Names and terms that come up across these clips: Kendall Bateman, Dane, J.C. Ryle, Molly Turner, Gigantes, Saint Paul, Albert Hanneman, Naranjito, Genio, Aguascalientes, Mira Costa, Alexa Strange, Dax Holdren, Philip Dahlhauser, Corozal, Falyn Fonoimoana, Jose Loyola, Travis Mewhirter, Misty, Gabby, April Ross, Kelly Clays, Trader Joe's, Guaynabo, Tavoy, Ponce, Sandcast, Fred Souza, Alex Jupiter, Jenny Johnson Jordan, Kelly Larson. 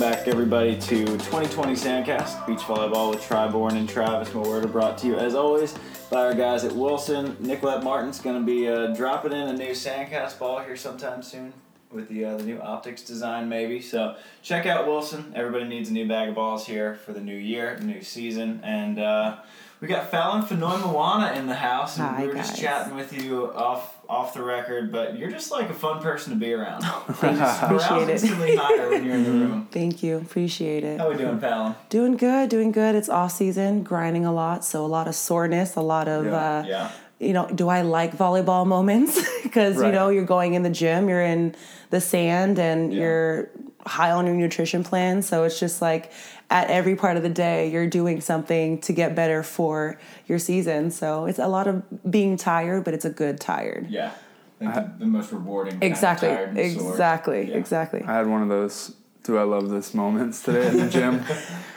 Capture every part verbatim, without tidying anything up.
Welcome back, everybody, to twenty twenty Sandcast, Beach Volleyball with Tri Bourne and Travis Mewhirter, brought to you, as always, by our guys at Wilson. Nicolette Martin's going to be uh, dropping in a new Sandcast ball here sometime soon with the, uh, the new optics design, maybe. So check out Wilson. Everybody needs a new bag of balls here for the new year, new season. And uh, we got Falyn Fonoimoana in the house, and Hi, we were guys. just chatting with you off off the record, but you're just like a fun person to be around. Appreciate it. Higher when you're in the room. Thank you. Appreciate it. How are we doing, Falyn? Doing good, doing good. It's off season, grinding a lot, so a lot of soreness, a lot of, yeah. Uh, yeah. you know, do I like volleyball moments? Because, right. you know, you're going in the gym, you're in the sand, and yeah. you're high on your nutrition plan, so it's just like at every part of the day you're doing something to get better for your season, so it's a lot of being tired, but it's a good tired. Yeah, I think I, the, the most rewarding exactly kind of tired and exactly yeah. exactly I had one of those do I love this moments today in the gym.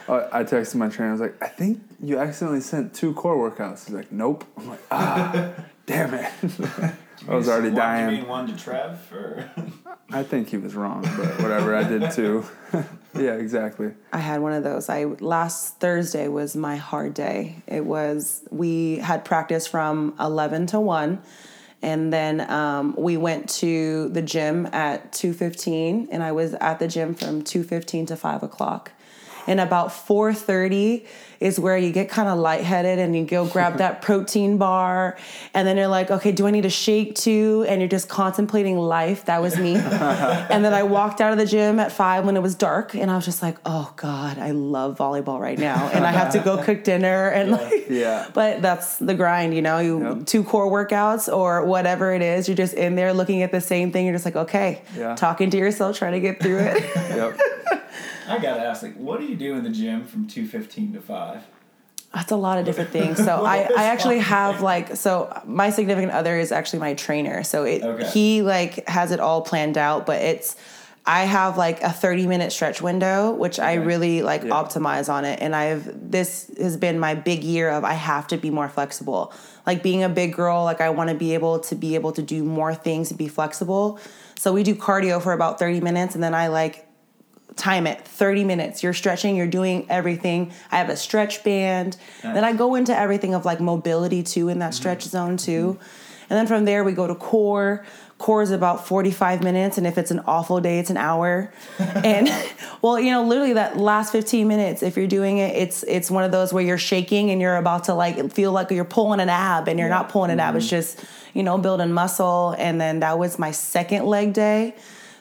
uh, I texted my trainer, I was like, I think you accidentally sent two core workouts. He's like, nope. I'm like, ah, damn it. I was already one, dying. Do you mean one to Trev? Or? I think he was wrong, but whatever, I did too. Yeah, exactly. I had one of those. I Last Thursday was my hard day. It was, we had practice from eleven to one, and then um, we went to the gym at two fifteen, and I was at the gym from two fifteen to five o'clock. And about four thirty is where you get kind of lightheaded and you go grab that protein bar. And then you're like, okay, do I need a shake too? And you're just contemplating life. That was me. And then I walked out of the gym at five when it was dark. And I was just like, oh, God, I love volleyball right now. And I have to go cook dinner. And yeah. like, yeah. But that's the grind, you know, you yep. two core workouts or whatever it is. You're just in there looking at the same thing. You're just like, okay, yeah. talking to yourself, trying to get through it. Yep. I gotta ask, like, what do you do in the gym from two fifteen to five? That's a lot of different things. So I, I actually have like, so my significant other is actually my trainer. So it okay. he like has it all planned out, but it's I have like a thirty minute stretch window, which okay. I really like yeah. optimize on it. And I've this has been my big year of I have to be more flexible. Like being a big girl, like I want to be able to be able to do more things and be flexible. So we do cardio for about thirty minutes, and then I like. Time it, thirty minutes. You're stretching, you're doing everything. I have a stretch band. Nice. Then I go into everything of like mobility too in that mm-hmm. stretch zone too. Mm-hmm. And then from there we go to core. Core is about forty-five minutes. And if it's an awful day, it's an hour. And well, you know, literally that last fifteen minutes, if you're doing it, it's, it's one of those where you're shaking and you're about to like feel like you're pulling an ab and you're yeah. not pulling an mm-hmm. ab. It's just, you know, building muscle. And then that was my second leg day.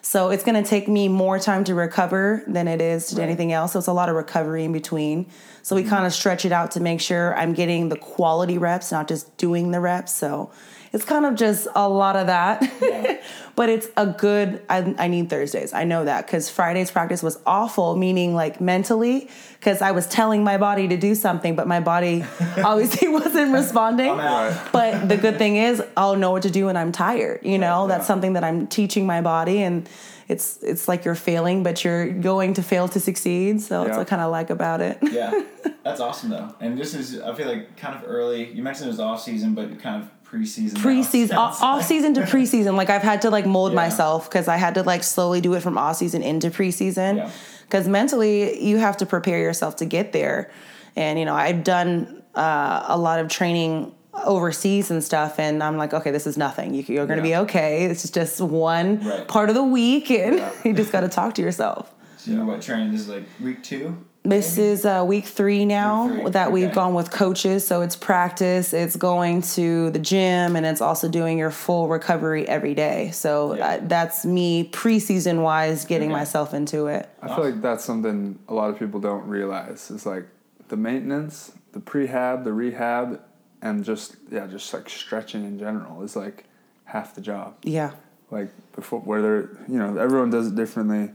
So it's going to take me more time to recover than it is to do right. anything else. So it's a lot of recovery in between. So we mm-hmm. kind of stretch it out to make sure I'm getting the quality reps, not just doing the reps. So it's kind of just a lot of that. Yeah. But it's a good, I, I need Thursdays. I know that because Friday's practice was awful, meaning like mentally, because I was telling my body to do something, but my body obviously wasn't responding. But the good thing is I'll know what to do when I'm tired. You know, yeah. that's something that I'm teaching my body, and it's it's like you're failing, but you're going to fail to succeed. So yeah. it's what I kind of like about it. Yeah, that's awesome though. And this is, I feel like kind of early, you mentioned it was off season, but kind of Preseason, preseason, off, off season to preseason. Like I've had to like mold yeah. myself because I had to like slowly do it from off season into preseason. Because yeah. mentally, you have to prepare yourself to get there. And you know, I've done uh, a lot of training overseas and stuff, and I'm like, okay, this is nothing. You, you're going to yeah. be okay. This is just one right. part of the week, and yeah. you just got to talk to yourself. So you know what training this is like week two. This Maybe. is uh, week three now week three. that okay. we've gone with coaches. So it's practice, it's going to the gym, and it's also doing your full recovery every day. So yeah. uh, that's me preseason-wise getting okay. myself into it. I awesome. feel like that's something a lot of people don't realize. It's like the maintenance, the prehab, the rehab, and just, yeah, just like stretching in general is like half the job. Yeah. Like before, whether, you know, everyone does it differently.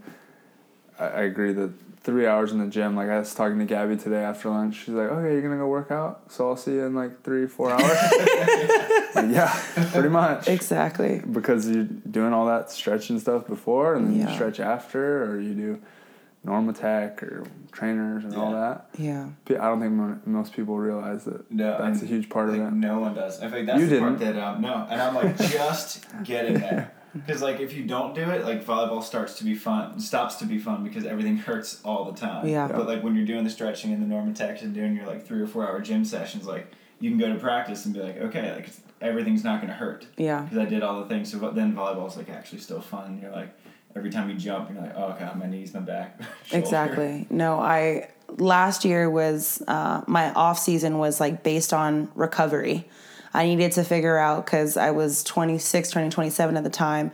I, I agree that three hours in the gym. Like I was talking to Gabby today after lunch. She's like, okay, you're going to go work out? So I'll see you in like three, four hours. Like, yeah, pretty much. Exactly. Because you're doing all that stretch and stuff before, and then yeah. you stretch after, or you do NormaTec or trainers and yeah. all that. Yeah. I don't think most people realize that no, that's a huge part of it. No one does. I think that's you the didn't. part that, um, no. And I'm like, just get it there. Because, like, if you don't do it, like, volleyball starts to be fun, stops to be fun because everything hurts all the time. Yeah. But, like, when you're doing the stretching and the NormaTec and doing your, like, three or four hour gym sessions, like, you can go to practice and be like, okay, like, everything's not going to hurt. Yeah. Because I did all the things. So then volleyball's, like, actually still fun. And you're like, every time you jump, you're like, oh, God, my knees, my back, exactly. No, I, last year was, uh, my off season was, like, based on recovery. I needed to figure out, because I was twenty-six, turning twenty-seven at the time,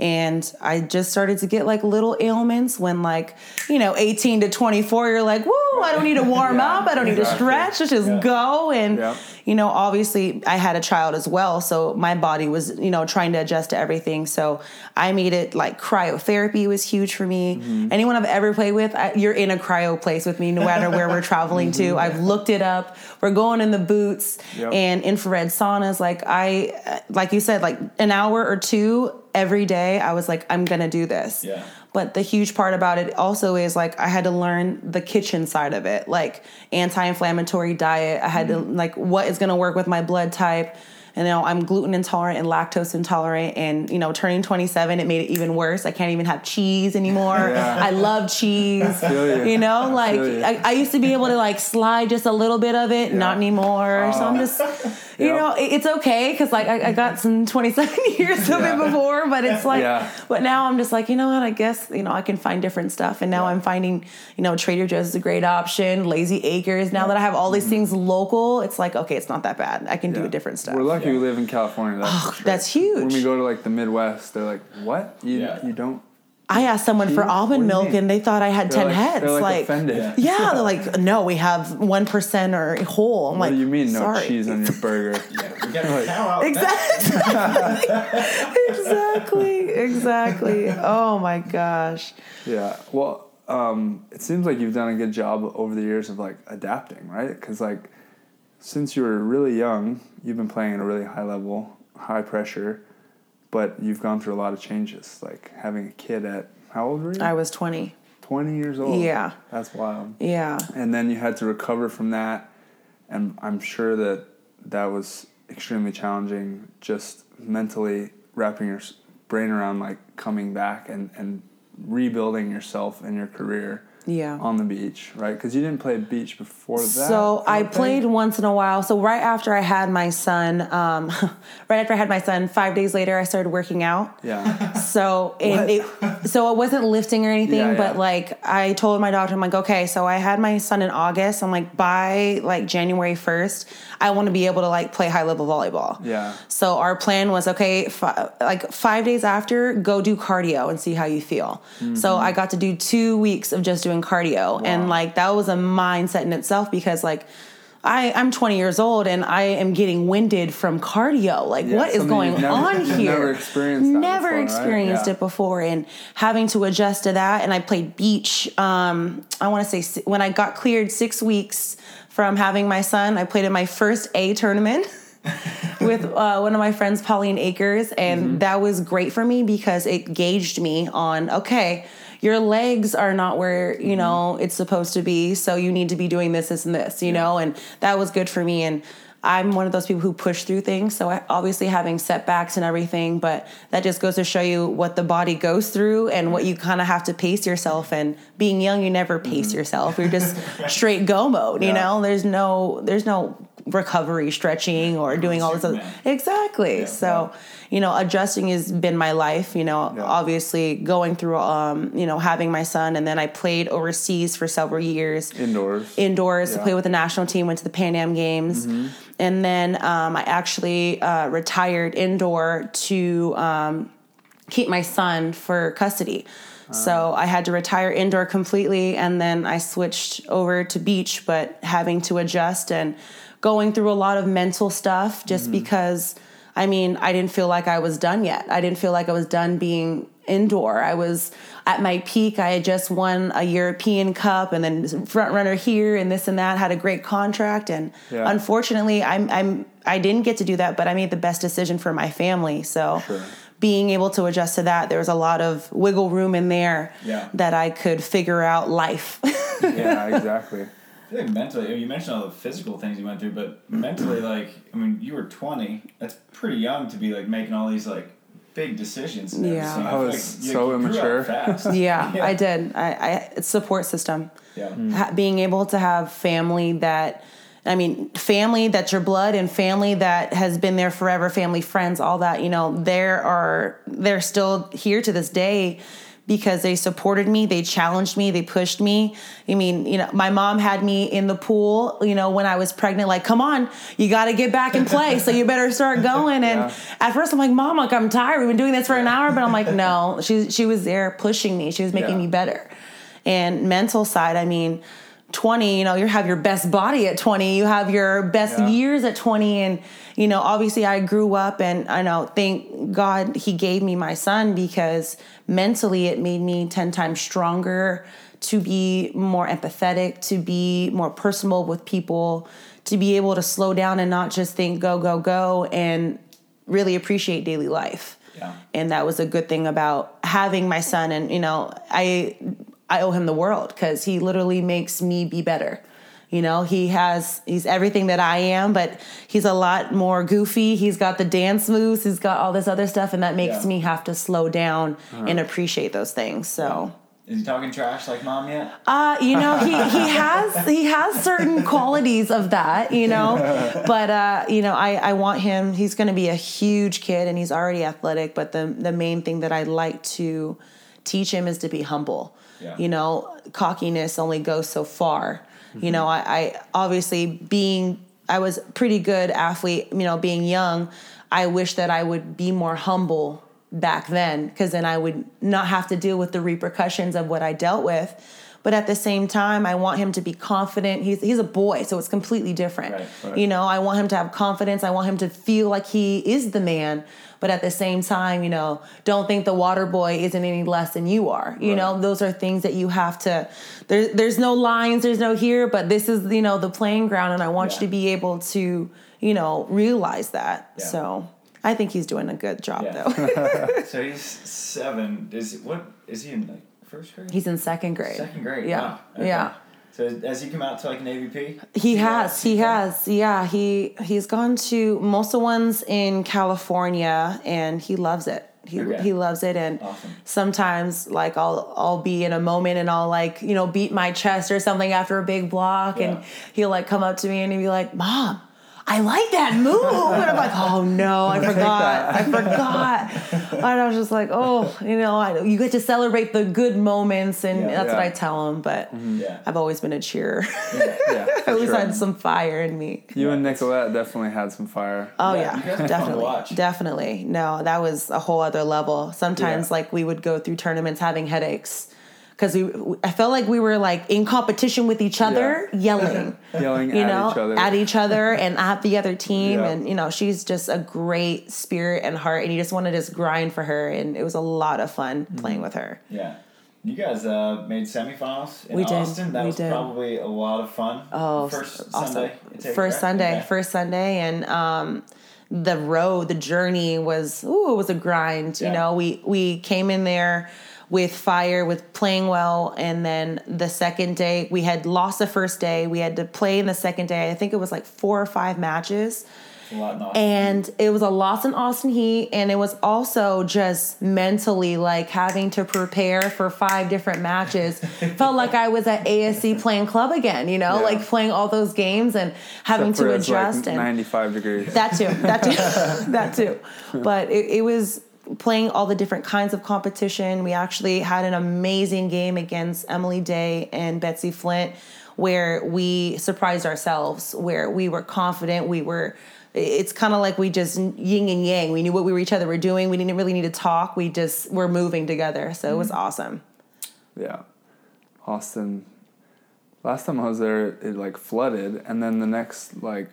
and I just started to get, like, little ailments when, like, you know, eighteen to twenty-four, you're like, woo, I don't need to warm yeah, up. I don't exactly. need to stretch. Just yeah. go. And, yeah. you know, obviously I had a child as well, so my body was, you know, trying to adjust to everything. So I made it, like, cryotherapy was huge for me. Mm-hmm. Anyone I've ever played with, I, you're in a cryo place with me no matter where we're traveling mm-hmm. to. I've looked it up. We're going in the boots yep. and infrared saunas. Like I, like you said, like an hour or two every day, I was like, I'm going to do this. Yeah. But the huge part about it also is, like, I had to learn the kitchen side of it, like anti-inflammatory diet. I had mm-hmm. to, like, what is going to work with my blood type. And now I'm gluten intolerant and lactose intolerant. And, you know, turning twenty-seven, it made it even worse. I can't even have cheese anymore. Yeah. I love cheese. I you. you know, I like I, I used to be able to, like, slide just a little bit of it. Yeah. Not anymore. Uh, so I'm just, you yeah. know, it, it's okay. Cause, like, I, I got some twenty-seven years of yeah. it before, but it's like, yeah. but now I'm just like, you know what, I guess, you know, I can find different stuff. And now yeah. I'm finding, you know, Trader Joe's is a great option. Lazy Acres. Now yeah. that I have all these mm-hmm. things local, it's like, okay, it's not that bad. I can yeah. do different stuff. We're lucky yeah. we live in California. That's, oh, sure. that's huge. When we go to, like, the Midwest, they're like, what? You, yeah. you don't? I asked someone for almond milk, and they thought I had they're ten like, heads. They're, like, like offended. Yeah. yeah, they're like, no, we have one percent or whole. I'm what like, what do you mean no sorry. cheese on your burger? yeah, we got to cow out. Exactly. exactly. Exactly. Oh, my gosh. Yeah. Well, um, it seems like you've done a good job over the years of, like, adapting, right? Because, like, since you were really young, you've been playing at a really high level, high pressure, but you've gone through a lot of changes, like having a kid at, how old were you? I was twenty. twenty years old? Yeah. That's wild. Yeah. And then you had to recover from that, and I'm sure that that was extremely challenging, just mentally wrapping your brain around, like, coming back and, and rebuilding yourself and your career. Yeah. On the beach, right? Because you didn't play beach before that. So I played once in a while. So right after I had my son, um, right after I had my son, five days later, I started working out. Yeah. So and it, so it wasn't lifting or anything, yeah, yeah. but, like, I told my doctor, I'm like, okay, so I had my son in August. I'm like, by, like, January first, I want to be able to, like, play high-level volleyball. Yeah. So our plan was, okay, fi- like, five days after, go do cardio and see how you feel. Mm-hmm. So I got to do two weeks of just doing cardio. Wow. And, like, that was a mindset in itself, because, like, I, I'm twenty years old and I am getting winded from cardio. Like, yeah, what is going never, on here? Never experienced, that never before, experienced right? yeah. it before, and having to adjust to that. And I played beach. Um, I want to say when I got cleared six weeks from having my son, I played in my first A tournament. with uh, one of my friends, Pauline Akers, and mm-hmm. that was great for me because it gauged me on, okay, your legs are not where, you mm-hmm. know, it's supposed to be, so you need to be doing this, this, and this, you yeah. know, and that was good for me, and I'm one of those people who push through things, so I, obviously having setbacks and everything, but that just goes to show you what the body goes through and what you kind of have to pace yourself, and being young, you never pace mm-hmm. yourself. You're just straight go mode, yeah. you know? There's no, there's no... recovery, stretching, or doing all this other. Exactly. Yeah, so, yeah. you know, adjusting has been my life, you know, yeah. obviously going through, um, you know, having my son. And then I played overseas for several years. Indoors. Indoors. Yeah. To play with the national team, went to the Pan Am Games. Mm-hmm. And then um, I actually uh, retired indoor to um, keep my son for custody. So I had to retire indoor completely, and then I switched over to beach, but having to adjust and going through a lot of mental stuff just mm-hmm. because, I mean, I didn't feel like I was done yet. I didn't feel like I was done being indoor. I was at my peak. I had just won a European Cup and then front runner here and this and that, had a great contract. And yeah. unfortunately, I'm, I'm, I didn't get to do that, but I made the best decision for my family. So. Sure. Being able to adjust to that, there was a lot of wiggle room in there yeah. that I could figure out life. yeah, exactly. I think mentally, you mentioned all the physical things you went through, but mentally, like, I mean, you were twenty. That's pretty young to be, like, making all these, like, big decisions. And yeah. Everything. I was like, so immature. yeah, yeah, I did. I, I it's support system. Yeah. Mm. Ha- being able to have family that, I mean, family that's your blood and family that has been there forever, family, friends, all that, you know, there are, they're still here to this day because they supported me. They challenged me. They pushed me. I mean, you know, my mom had me in the pool, you know, when I was pregnant, like, come on, you got to get back and play. So you better start going. And yeah. at first I'm like, Mom, like, I'm tired. We've been doing this for an hour. But I'm like, no, she, she was there pushing me. She was making yeah. me better. And mental side, I mean, twenty, you know, you have your best body at twenty. You have your best yeah. years at twenty. And, you know, obviously I grew up and I know, thank God he gave me my son because mentally it made me ten times stronger to be more empathetic, to be more personable with people, to be able to slow down and not just think go, go, go and really appreciate daily life. Yeah. And that was a good thing about having my son. And, you know, I... I owe him the world because he literally makes me be better. You know, he has, he's everything that I am, but he's a lot more goofy. He's got the dance moves. He's got all this other stuff. And that makes yeah. me have to slow down uh-huh. and appreciate those things. So is he talking trash like Mom yet? Uh, you know, he, he has, he has certain qualities of that, you know, but, uh, you know, I, I want him, he's going to be a huge kid and he's already athletic, but the, the main thing that I like to teach him is to be humble. Yeah. You know, cockiness only goes so far. Mm-hmm. You know, I, I obviously being, I was a pretty good athlete, you know, being young, I wish that I would be more humble back then because then I would not have to deal with the repercussions of what I dealt with. But at the same time, I want him to be confident. He's he's a boy, so it's completely different. Right, right. You know, I want him to have confidence. I want him to feel like he is the man. But at the same time, you know, don't think the water boy isn't any less than you are. You right. know, those are things that you have to, there, there's no lines, there's no here, but this is, you know, the playing ground. And I want yeah. you to be able to, you know, realize that. Yeah. So I think he's doing a good job yeah. though. So he's seven. Is what, is he in like first grade? He's in second grade. Second grade. Yeah. Wow. Okay. Yeah. So has he come out to like an A V P? He has, he has, yeah. He he's gone to most of the ones in California, and he loves it. He okay. he loves it, and awesome. Sometimes like I'll I'll be in a moment, and I'll like you know beat my chest or something after a big block, yeah. and he'll like come up to me and he'll be like, "Mom, I like that move," and I'm like, "Oh no, I forgot, I forgot," and I was just like, "Oh, you know, I, you get to celebrate the good moments," and yeah, that's yeah. what I tell him. But mm-hmm. yeah. I've always been a cheerer. Yeah, yeah, I always sure. had some fire in me. You and Nicolette definitely had some fire. Oh yeah, yeah. definitely, definitely. No, that was a whole other level. Sometimes yeah. like we would go through tournaments having headaches. Because we, I felt like we were like in competition with each other, yeah. yelling, yelling, you at know, each other. at each other and at the other team. Yeah. And you know, she's just a great spirit and heart, and you just want to just grind for her. And it was a lot of fun mm-hmm. playing with her. Yeah, you guys uh, made semifinals in we Austin. Did. That we was did. probably a lot of fun. Oh, first awesome. Sunday, first correct? Sunday, okay. first Sunday, and um, the road, the journey was ooh, it was a grind. Yeah. You know, we we came in there with fire, with playing well. And then the second day, we had lost the first day. We had to play in the second day. I think it was like four or five matches. A lot in Austin. And it was a loss in Austin Heat. And it was also just mentally like having to prepare for five different matches. Felt like I was at A S C playing club again, you know, yeah. like playing all those games and having Except to adjust. Like ninety-five degrees. That too, that too, that too. But it, it was playing all the different kinds of competition. We actually had an amazing game against Emily Day and Betsy Flint where we surprised ourselves, where we were confident. We were, it's kind of like we just yin and yang. We knew what we were each other were doing. We didn't really need to talk. We just were moving together. So mm-hmm. it was awesome. Yeah. Austin. Last time I was there, it like flooded. And then the next, like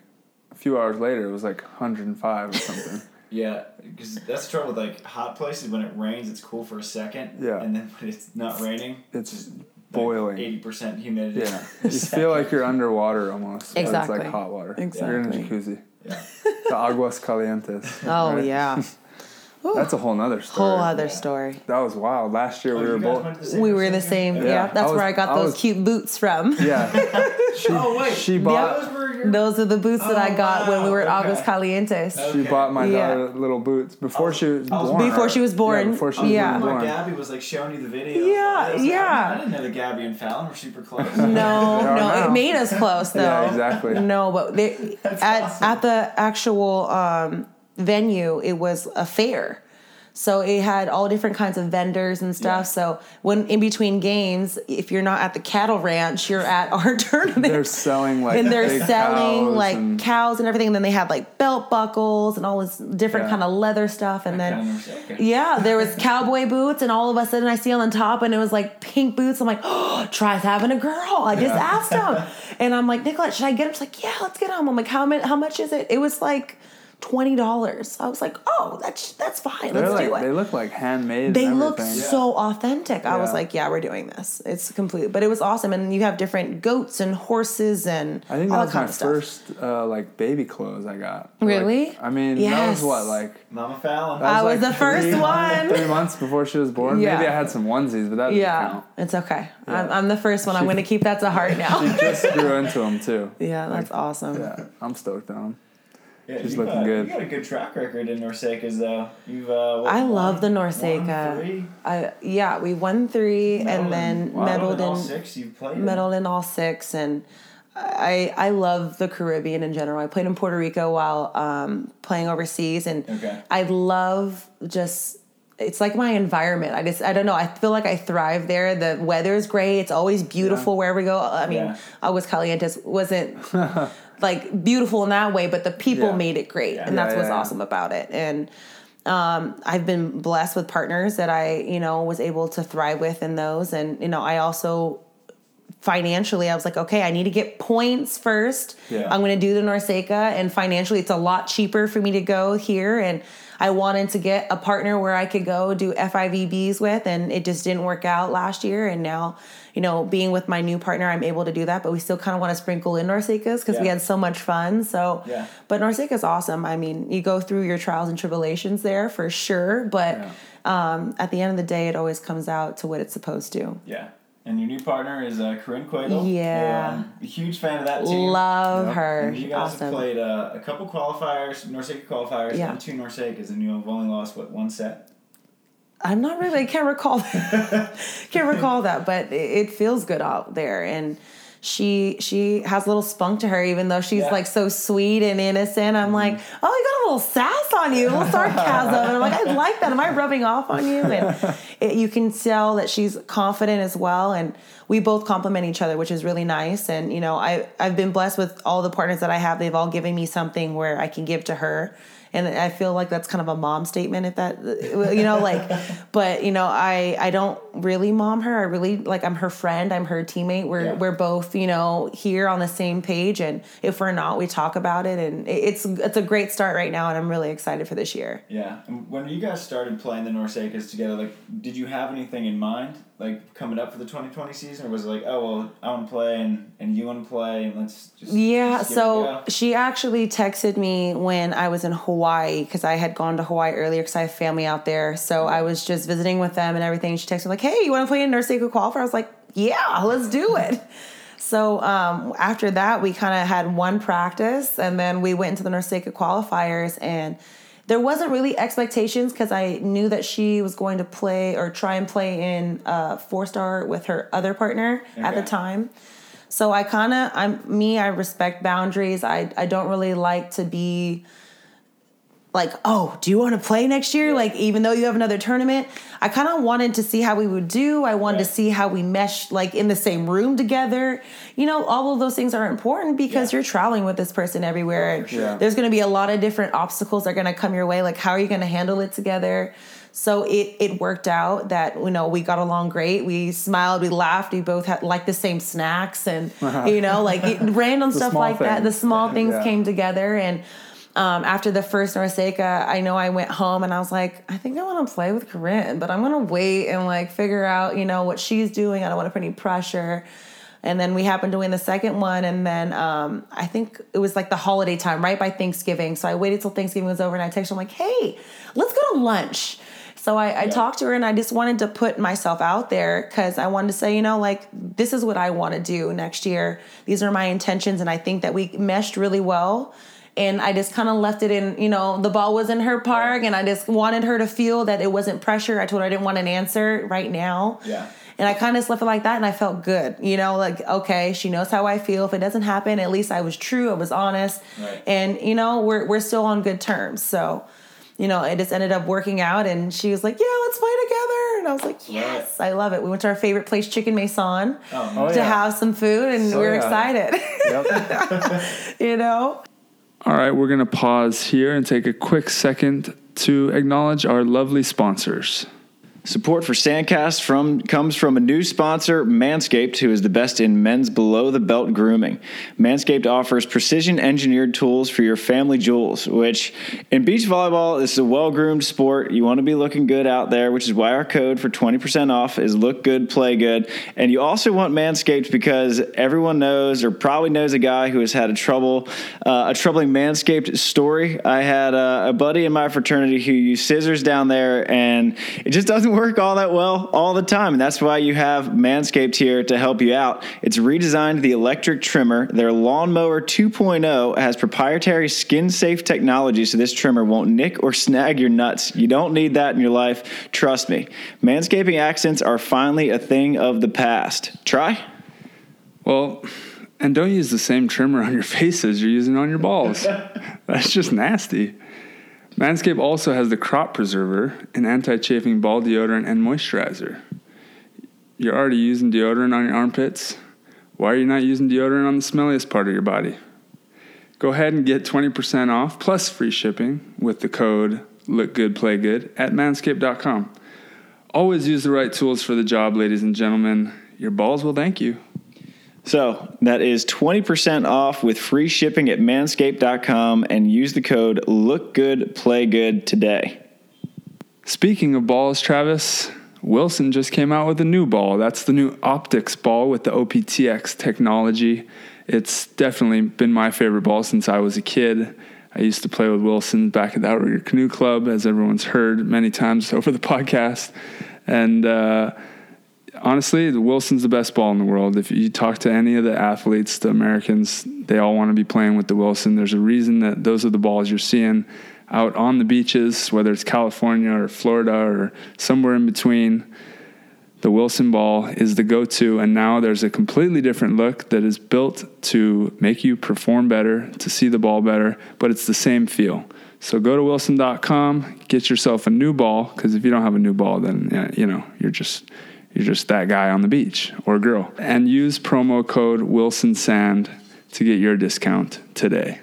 a few hours later, it was like one hundred five or something. Yeah, because that's the trouble with, like, hot places. When it rains, it's cool for a second. Yeah. And then when it's not raining, it's just boiling. Like eighty percent humidity. Yeah. You feel like you're underwater almost. Exactly. It's like hot water. Exactly. You're in a jacuzzi. Yeah. The Aguascalientes. Oh, right? Yeah. That's a whole other story. Whole other yeah. story. That was wild. Last year oh, we were both. We were the same. Yeah, yeah. That's I was, where I got I those was, cute boots from. Yeah. She, oh wait. She bought. Yeah, those were your Those are the boots oh, that I got wow. when we were at okay. Aguascalientes. Okay. She bought my yeah. daughter little boots before oh, she was oh, born. Before she was born. Yeah, before she was yeah. born. Gabby was like showing you the video. Yeah, was, yeah. I didn't know that Gabby and Falyn were super close. No, no, it made us close though. Yeah, exactly. No, but they, at awesome. at the actual um, venue, it was a fair. So it had all different kinds of vendors and stuff. Yeah. So when in between games, if you're not at the cattle ranch, you're at our tournament. They're selling like and they're selling cows like and cows and everything. And then they have like belt buckles and all this different yeah. kind of leather stuff. And I then yeah, there was cowboy boots. And all of a sudden, I see on top, and it was like pink boots. I'm like, oh, Tri's having a girl. I just yeah. asked him, and I'm like, Nicolette, should I get him? She's like, yeah, let's get him. I'm like, how much? How much is it? It was like twenty dollars. I was like, oh, that's that's fine. They're Let's like, do it. They look like handmade. They and look yeah. so authentic. I yeah. was like, yeah, we're doing this. It's complete. But it was awesome. And you have different goats and horses and I think all that was kind my of first uh, like baby clothes I got. Really? Like, I mean, yes. that was what like Mama Falyn. I was like the first three, one. Three months before she was born. Yeah. Maybe I had some onesies, but that doesn't yeah. count. It's okay. Yeah. I'm, I'm the first one. She, I'm going to keep that to heart now. She just grew into them too. Yeah, that's like, awesome. Yeah, I'm stoked on them. Yeah, she's looking got, good. You got a good track record in Norseca's, though. You've uh, won, I love the Norseca. I yeah, we won three medaled and then wow, medaled in all six. You played medaled in all six, and I I love the Caribbean in general. I played in Puerto Rico while um, playing overseas, and okay. I love just. It's like my environment. I just, I don't know. I feel like I thrive there. The weather is great. It's always beautiful yeah. wherever we go. I mean, yeah. Aguascalientes wasn't like beautiful in that way, but the people yeah. made it great. Yeah. And yeah, that's yeah, what's yeah. awesome about it. And um, I've been blessed with partners that I, you know, was able to thrive with in those. And, you know, I also financially, I was like, okay, I need to get points first. Yeah. I'm going to do the Norseca. And financially, it's a lot cheaper for me to go here. And I wanted to get a partner where I could go do F I V Bs with, and it just didn't work out last year. And now, you know, being with my new partner, I'm able to do that, but we still kind of want to sprinkle in Norseca's because yeah. we had so much fun. So, yeah. but Norseca's awesome. I mean, you go through your trials and tribulations there for sure, but yeah. um, at the end of the day, it always comes out to what it's supposed to. Yeah. And your new partner is uh, Corinne Quiggle. Yeah. Um, huge fan of that team. Love yep. her. And you guys awesome. have played uh, a couple qualifiers, Norseca qualifiers, yeah. and two Norsecas, and you've only lost, what, one set? I'm not really, I can't recall that. can't recall that, but it, it feels good out there. And she she has a little spunk to her, even though she's, yeah. like, so sweet and innocent. I'm mm-hmm. like, oh, you got little sass on you, a little sarcasm, and I'm like, I like that. Am I rubbing off on you? And it, you can tell that she's confident as well, and we both compliment each other, which is really nice. And you know, I I've been blessed with all the partners that I have. They've all given me something where I can give to her, and I feel like that's kind of a mom statement, if that, you know, like, but you know, I I don't really mom her. I really like I'm her friend. I'm her teammate. We're yeah. we're both, you know, here on the same page, and if we're not, we talk about it, and it's it's a great start right now. And I'm really excited for this year. Yeah. And when you guys started playing the Norseca's together, like, did you have anything in mind, like, coming up for the twenty twenty season? Or was it like, oh, well, I want to play and, and you want to play and let's just Yeah, just so she actually texted me when I was in Hawaii because I had gone to Hawaii earlier because I have family out there. So okay. I was just visiting with them and everything. She texted me like, hey, you want to play a Norseca qualifier? I was like, yeah, let's do it. So um, after that, we kind of had one practice, and then we went into the Norseca qualifiers, and there wasn't really expectations because I knew that she was going to play or try and play in uh, four-star with her other partner okay. at the time. So I kind of, I'm me, I respect boundaries. I I don't really like to be like, oh, do you want to play next year? Yeah. Like, even though you have another tournament, I kind of wanted to see how we would do. I wanted yeah. to see how we meshed, like, in the same room together. You know, all of those things are important because yeah. you're traveling with this person everywhere. Oh, sure. yeah. There's going to be a lot of different obstacles that are going to come your way. Like, how are you going to handle it together? So it, it worked out that, you know, we got along great. We smiled, we laughed, we both had like the same snacks and, you know, like it, random stuff like things. that. The small things yeah. came together. And Um, after the first Norseca, I know I went home and I was like, I think I want to play with Corinne, but I'm going to wait and like figure out, you know, what she's doing. I don't want to put any pressure. And then we happened to win the second one. And then um, I think it was like the holiday time right by Thanksgiving. So I waited till Thanksgiving was over and I texted her, I'm like, hey, let's go to lunch. So I, I yeah. talked to her, and I just wanted to put myself out there because I wanted to say, you know, like, this is what I want to do next year. These are my intentions. And I think that we meshed really well. And I just kind of left it in, you know, the ball was in her park, and I just wanted her to feel that it wasn't pressure. I told her I didn't want an answer right now. Yeah. And I kind of left it like that, and I felt good, you know, like, okay, she knows how I feel. If it doesn't happen, at least I was true. I was honest. Right. And, you know, we're we're still on good terms. So, you know, it just ended up working out, and she was like, yeah, let's play together. And I was like, yes, right. I love it. We went to our favorite place, Chicken Maison, oh, oh, to yeah. have some food, and so we were yeah. excited, yep. you know. All right, we're going to pause here and take a quick second to acknowledge our lovely sponsors. Support for Sandcast from, comes from a new sponsor, Manscaped, who is the best in men's below-the-belt grooming. Manscaped offers precision-engineered tools for your family jewels, which in beach volleyball is a well-groomed sport. You want to be looking good out there, which is why our code for twenty percent off is look good, play good. And you also want Manscaped because everyone knows or probably knows a guy who has had a trouble, uh, a troubling Manscaped story. I had a, a buddy in my fraternity who used scissors down there, and it just doesn't work. work all that well all the time, and that's why you have Manscaped here to help you out. It's redesigned the electric trimmer. Their Lawnmower two point oh has proprietary skin-safe technology, so this trimmer won't nick or snag your nuts. You don't need that in your life. Trust me. Manscaping accents are finally a thing of the past. Try. Well, and don't use the same trimmer on your face as you're using on your balls. That's just nasty. Manscaped also has the Crop Preserver, an anti-chafing ball deodorant and moisturizer. You're already using deodorant on your armpits. Why are you not using deodorant on the smelliest part of your body? Go ahead and get twenty percent off plus free shipping with the code LOOKGOODPLAYGOOD at manscaped dot com. Always use the right tools for the job, ladies and gentlemen. Your balls will thank you. So that is twenty percent off with free shipping at manscaped dot com and use the code LOOKGOODPLAYGOOD today. Speaking of balls, Travis, Wilson just came out with a new ball. That's the new Optics ball with the O P T X technology. It's definitely been my favorite ball since I was a kid. I used to play with Wilson back at the Outrigger Canoe Club, as everyone's heard many times over the podcast. And, uh... honestly, Wilson's the best ball in the world. If you talk to any of the athletes, the Americans, they all want to be playing with the Wilson. There's a reason that those are the balls you're seeing out on the beaches, whether it's California or Florida or somewhere in between. The Wilson ball is the go-to, and now there's a completely different look that is built to make you perform better, to see the ball better, but it's the same feel. So go to wilson dot com, get yourself a new ball, because if you don't have a new ball, then, you know, you're just... You're just that guy on the beach or girl. And use promo code WilsonSand to get your discount today.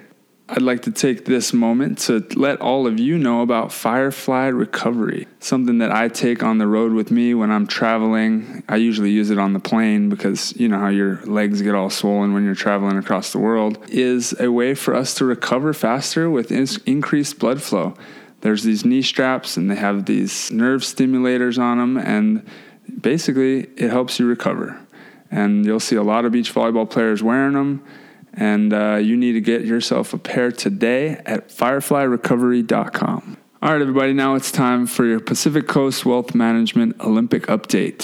I'd like to take this moment to let all of you know about Firefly Recovery, something that I take on the road with me when I'm traveling. I usually use it on the plane because you know how your legs get all swollen when you're traveling across the world. Is a way for us to recover faster with in- increased blood flow. There's these knee straps and they have these nerve stimulators on them, and basically, it helps you recover, and you'll see a lot of beach volleyball players wearing them, and uh, you need to get yourself a pair today at firefly recovery dot com. All right, everybody, now it's time for your Pacific Coast Wealth Management Olympic Update.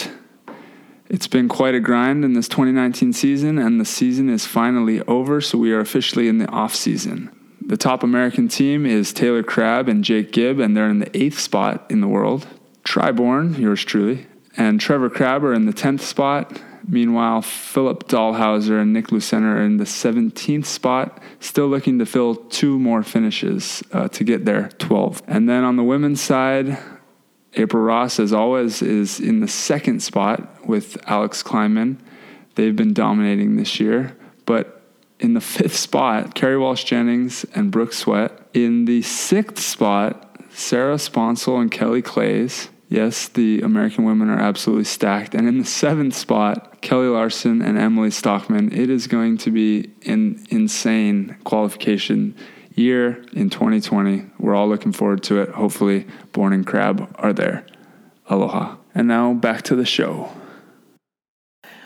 It's been quite a grind in this twenty nineteen season, and the season is finally over, so we are officially in the off-season. The top American team is Taylor Crabb and Jake Gibb, and they're in the eighth spot in the world. Tri Bourne, yours truly, and Trevor Crabbe are in the tenth spot. Meanwhile, Philip Dahlhauser and Nick Lucena are in the seventeenth spot, still looking to fill two more finishes uh, to get there, twelve. And then on the women's side, April Ross, as always, is in the second spot with Alex Kleinman. They've been dominating this year. But in the fifth spot, Kerry Walsh-Jennings and Brooke Sweat. In the sixth spot, Sarah Sponsel and Kelly Clays. Yes, the American women are absolutely stacked. And in the seventh spot, Kelly Larson and Emily Stockman. It is going to be an insane qualification year in twenty twenty. We're all looking forward to it. Hopefully, Bourne and Crabbe are there. Aloha. And now back to the show.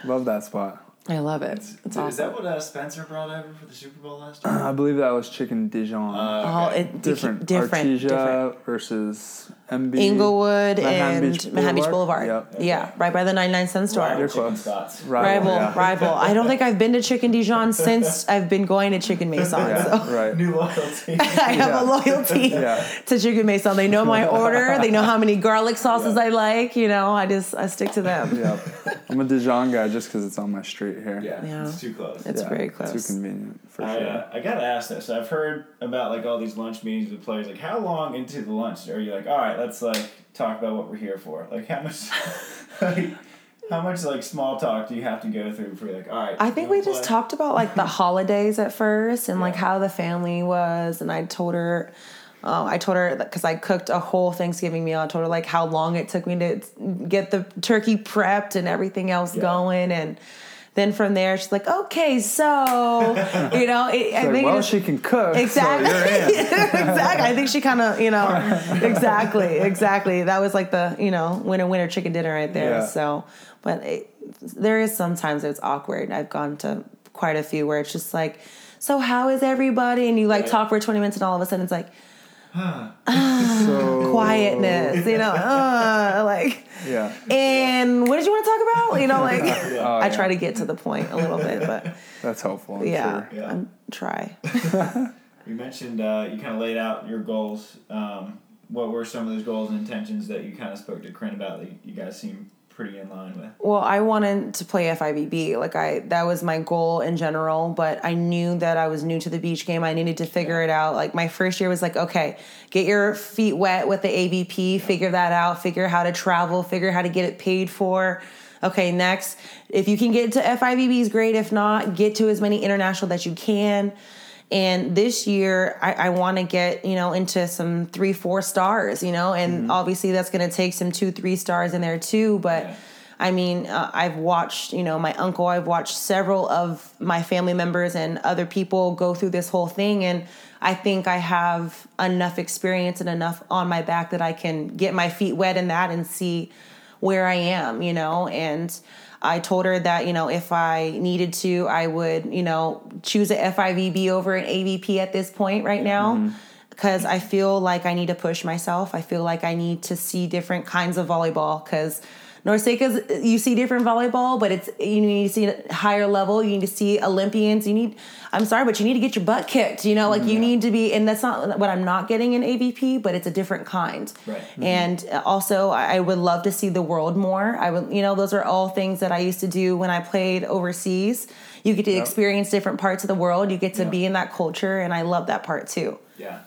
Love that spot. I love it. It's, it's awesome. Is that what uh, Spencer brought over for the Super Bowl last year? Uh, I believe that was Chicken Dijon. Uh, okay. Oh, it, different. Different. Artesia different. versus... M B, Inglewood Manhattan and Beach Manhattan Beach Boulevard. Yep. Okay. Yeah, right by the ninety-nine cent store. You're close. Rival, rival. Yeah. rival. I don't think I've been to Chicken Dijon since I've been going to Chicken Maison. Yeah, so. Right. New loyalty. I have yeah. a loyalty yeah. to Chicken Maison. They know my order. They know how many garlic sauces yeah. I like. You know, I just I stick to them. Yeah. I'm a Dijon guy just because it's on my street here. Yeah, yeah. It's too close. It's yeah, very close. Too convenient for I, sure. Uh, I gotta ask this. I've heard about like all these lunch meetings with players. Like, how long into the lunch are you like, all right? Let's like talk about what we're here for. Like how much, like, how much like small talk do you have to go through before you're like, all right? I think we just talked about like the holidays at first and yeah. like how the family was, and I told her, uh, I told her because I cooked a whole Thanksgiving meal. I told her like how long it took me to get the turkey prepped and everything else yeah. going, and. Then from there, she's like, okay, so, you know. It, I like, think well, it just, she can cook, exactly. So you're in. Exactly. I think she kind of, you know, exactly, exactly. That was like the, you know, winner, winner, chicken dinner right there. Yeah. So, but it, there is sometimes it's awkward. I've gone to quite a few where it's just like, so how is everybody? And you, like, right. talk for twenty minutes, and all of a sudden it's like, uh, so... quietness, you know, uh, like, yeah. and yeah. what did you want to talk about? You know, like, oh, I yeah. try to get to the point a little bit, but that's helpful. I'm yeah, sure. yeah. I'm, try. You mentioned uh, you kind of laid out your goals. Um, what were some of those goals and intentions that you kind of spoke to Corinne about that you guys seem pretty in line with? Well, I wanted to play F I V B. Like I, that was my goal in general, but I knew that I was new to the beach game. I needed to figure it out. Like my first year was like, okay, get your feet wet with the A V P, figure that out, figure how to travel, figure how to get it paid for. Okay. Next, if you can get to F I V Bs, great. If not, get to as many international that you can. And this year I, I want to get, you know, into some three, four stars, you know, and mm-hmm. obviously that's going to take some two, three stars in there too. But yeah. I mean, uh, I've watched, you know, my uncle, I've watched several of my family members and other people go through this whole thing. And I think I have enough experience and enough on my back that I can get my feet wet in that and see where I am, you know, and I told her that, you know, if I needed to, I would, you know, choose an F I V B over an A V P at this point right now, because mm-hmm. I feel like I need to push myself. I feel like I need to see different kinds of volleyball, because Norseca's, you see different volleyball, but it's, you need to see a higher level. You need to see Olympians. You need, I'm sorry, but you need to get your butt kicked, you know, like mm-hmm. you need to be, and that's not what I'm not getting in A V P, but it's a different kind. Right. Mm-hmm. And also I would love to see the world more. I would, you know, those are all things that I used to do when I played overseas. You get to yep. experience different parts of the world. You get to yeah. be in that culture. And I love that part too. Yeah.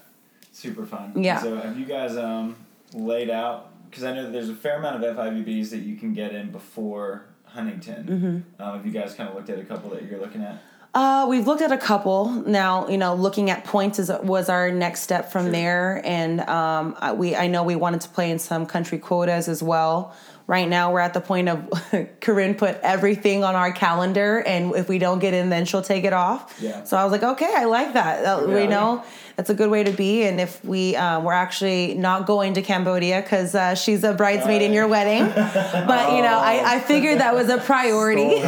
Super fun. Yeah. So have you guys um, laid out, because I know that there's a fair amount of F I V Bs that you can get in before Huntington. Mm-hmm. Uh, have you guys kind of looked at a couple that you're looking at? Uh, we've looked at a couple. Now, you know, looking at points is, was our next step from sure. there. And um, we I know we wanted to play in some country quotas as well. Right now, we're at the point of Corinne put everything on our calendar, and if we don't get in, then she'll take it off. Yeah. So I was like, okay, I like that. that yeah. You know, that's a good way to be. And if we, um, we're actually not going to Cambodia because uh, she's a bridesmaid uh, in your wedding. But, oh. you know, I, I figured that was a priority.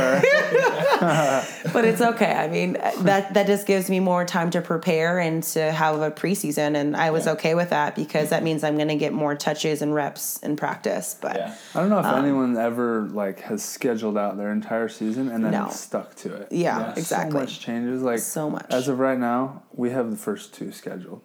But it's okay. I mean, that, that just gives me more time to prepare and to have a preseason. And I was yeah. okay with that because that means I'm going to get more touches and reps in practice. But yeah. I don't I don't know if um, anyone ever like has scheduled out their entire season and then no. stuck to it. Yeah, yeah, exactly. So much changes. Like so much. As of right now, we have the first two scheduled.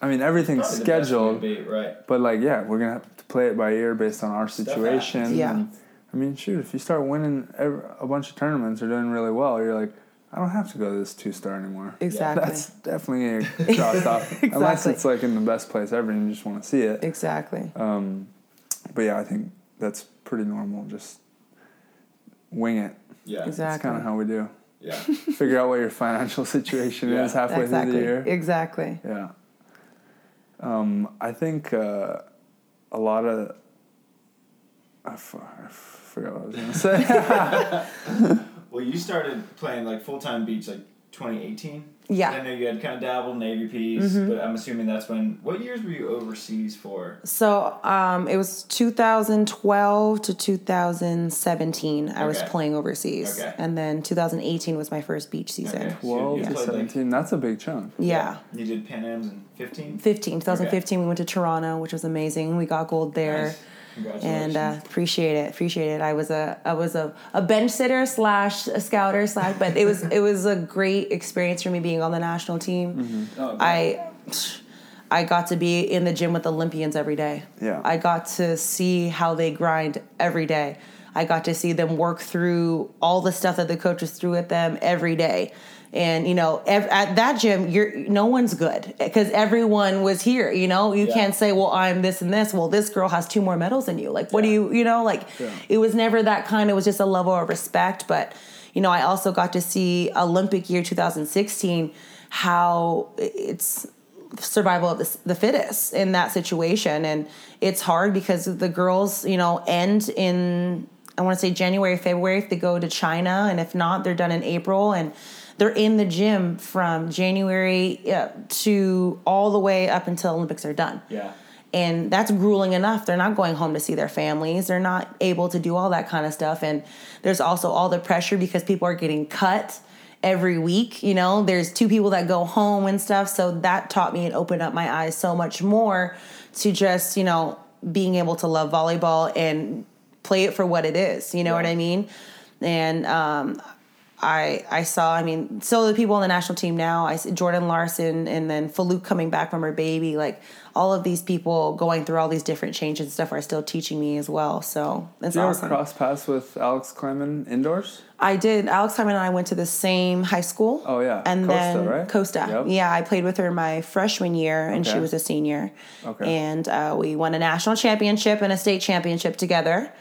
I mean, everything's scheduled, be, right? But like, yeah, we're gonna have to play it by ear based on our situation. Yeah. And, I mean, shoot, if you start winning every, a bunch of tournaments or doing really well, you're like, I don't have to go to this two-star anymore. Exactly. That's definitely a crossed off. Exactly. Unless it's like in the best place ever and you just want to see it. Exactly. Um, but yeah, I think. That's pretty normal. Just wing it. Yeah, exactly. That's kind of how we do. Yeah. Figure out what your financial situation yeah. is halfway exactly. through the year. Exactly. Yeah. Um, I think uh, a lot of. I, f- I forgot what I was gonna say. Well, you started playing like full time beach like twenty eighteen. Yeah. I know you had kind of dabbled in A V Ps, mm-hmm. but I'm assuming that's when... What years were you overseas for? So um, it was two thousand twelve to two thousand seventeen. I okay. was playing overseas. Okay. And then two thousand eighteen was my first beach season. Okay. twelve yeah. to seventeen. That's a big chunk. Yeah. yeah. You did Pan Ams in fifteen? fifteen. twenty fifteen, okay. We went to Toronto, which was amazing. We got gold there. Nice. And uh, appreciate it, appreciate it. I was a, I was a, a bench sitter slash a scouter slash, but it was, it was a great experience for me being on the national team. Mm-hmm. Oh, I, I got to be in the gym with Olympians every day. Yeah. I got to see how they grind every day. I got to see them work through all the stuff that the coaches threw at them every day. And, you know, ev- at that gym, you're no one's good because everyone was here, you know. You yeah. can't say, well, I'm this and this. Well, this girl has two more medals than you. Like, what yeah. do you, you know, like yeah. it was never that kind. It was just a level of respect. But, you know, I also got to see Olympic year two thousand sixteen, how it's survival of the, the fittest in that situation. And it's hard because the girls, you know, end in, I want to say January, February, if they go to China. And if not, they're done in April. And they're in the gym from January yeah, to all the way up until Olympics are done. Yeah. And that's grueling enough. They're not going home to see their families. They're not able to do all that kind of stuff. And there's also all the pressure because people are getting cut every week. You know, there's two people that go home and stuff. So that taught me and opened up my eyes so much more to just, you know, being able to love volleyball and play it for what it is. You know yeah. what I mean? And, um, I I saw, I mean, so the people on the national team now, I see Jordan Larson and then Faluk coming back from her baby, like all of these people going through all these different changes and stuff are still teaching me as well. So it's awesome. Did you awesome. ever cross paths with Alex Kleiman indoors? I did. Alex Kleiman and I went to the same high school. Oh, yeah. And Costa, then right? Costa. Yep. Yeah, I played with her my freshman year and okay. she was a senior. Okay. And uh, we won a national championship and a state championship together.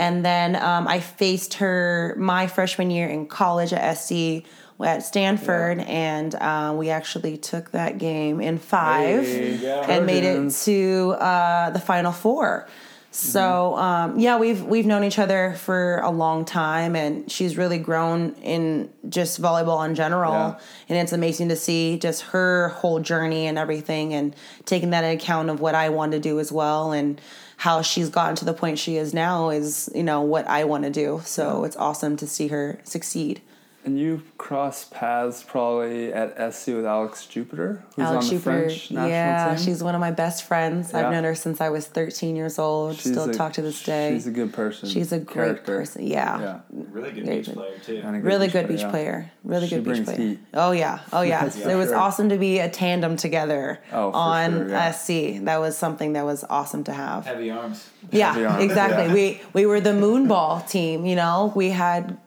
And then um, I faced her my freshman year in college at S C at Stanford, yeah. and uh, we actually took that game in five hey, yeah, and made it to uh, the Final Four. So mm-hmm. um, yeah, we've we've known each other for a long time, and she's really grown in just volleyball in general. Yeah. And it's amazing to see just her whole journey and everything, and taking that into account of what I want to do as well, and how she's gotten to the point she is now is, you know, what I want to do. So yeah. it's awesome to see her succeed. And you crossed paths probably at S C with Alex Jupiter, who's Alex on the Jupiter, French national yeah, team. Yeah, she's one of my best friends. Yeah. I've known her since I was thirteen years old. She's Still a, talk to this day. She's a good person. She's a great Character. person. Yeah. yeah. Really good beach player, too. Good really beach good player, beach yeah. player. Really she good beach player. Heat. Oh, yeah. Oh, yeah. yeah. So it was sure. awesome to be a tandem together oh, on sure, yeah. S C. That was something that was awesome to have. Heavy arms. Yeah, Heavy arms. exactly. Yeah. We, we were the moonball team, you know. We had...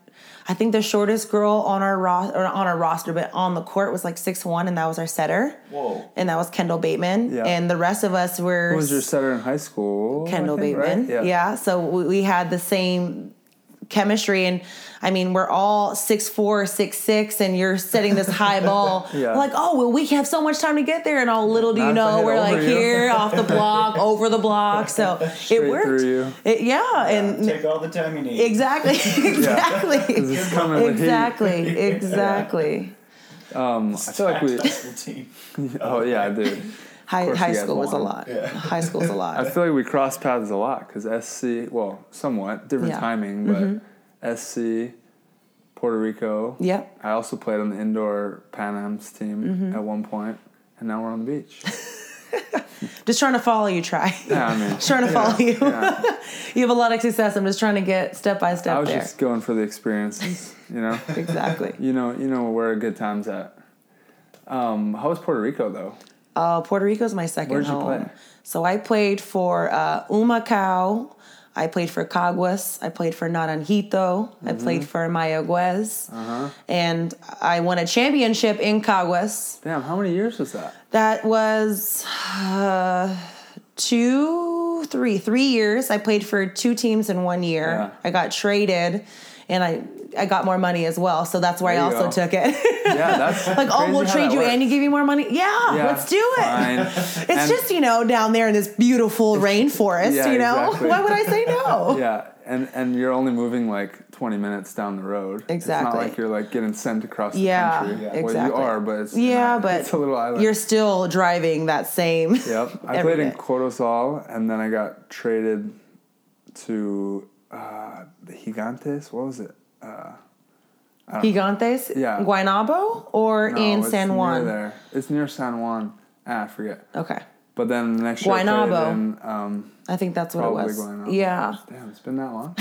I think the shortest girl on our ro- or on our roster, but on the court was like six one, and that was our setter. Whoa. And that was Kendall Bateman. Yeah. And the rest of us were... Who was your setter in high school? Kendall think, Bateman. Right? Yeah. yeah. So we, we had the same chemistry, and I mean, we're all six four, six six, and you're setting this high ball. yeah. Like, oh, well, we have so much time to get there, and all little do you Not know, we're like you. here, off the block, over the block. So Straight it worked. You. It, yeah, yeah, and take all the time you need. Exactly, exactly, exactly, exactly. exactly. Um, I feel like we. oh yeah, dude. High, high school was a lot. Yeah. High school was a lot. I feel like we crossed paths a lot because S C, well, somewhat different yeah. timing, but mm-hmm. S C, Puerto Rico. Yep. I also played on the indoor Pan Am's team mm-hmm. at one point, and now we're on the beach. Just trying to follow you, Tri. Yeah, I mean, just trying to yeah, follow you. Yeah. You have a lot of success. I'm just trying to get step by step. I was there. just going for the experiences, you know. Exactly. You know, you know where good time's at. Um, how was Puerto Rico though? Uh, Puerto Rico's my second Where'd home. You play? So I played for uh, Humacao. I played for Caguas. I played for Naranjito. Mm-hmm. I played for Mayagüez. Uh-huh. And I won a championship in Caguas. Damn, how many years was that? That was uh, two, three, three years. I played for two teams in one year. Yeah. I got traded, and I I got more money as well. So that's where there I also go. took it. Yeah, that's like, oh, we'll trade you works. and you give you more money. Yeah, yeah, let's do it. Fine. It's and just, you know, down there in this beautiful rainforest, yeah, you know, exactly. Why would I say no? Yeah. And and you're only moving like twenty minutes down the road. Exactly. It's not like you're like getting sent across the yeah, country. Yeah, exactly. Well, you are, but it's, yeah, not, but it's a little island. You're still driving that same. Yep. I played in Corozal, and then I got traded to uh, the Gigantes. What was it? Uh, Gigantes? Know. Yeah. Guaynabo or no, in San Juan? Near there. It's near San Juan. Ah, I forget. Okay. But then the next year Guaynabo. In, um, I think that's what it was. Guaynabo. Yeah. Damn, it's been that long.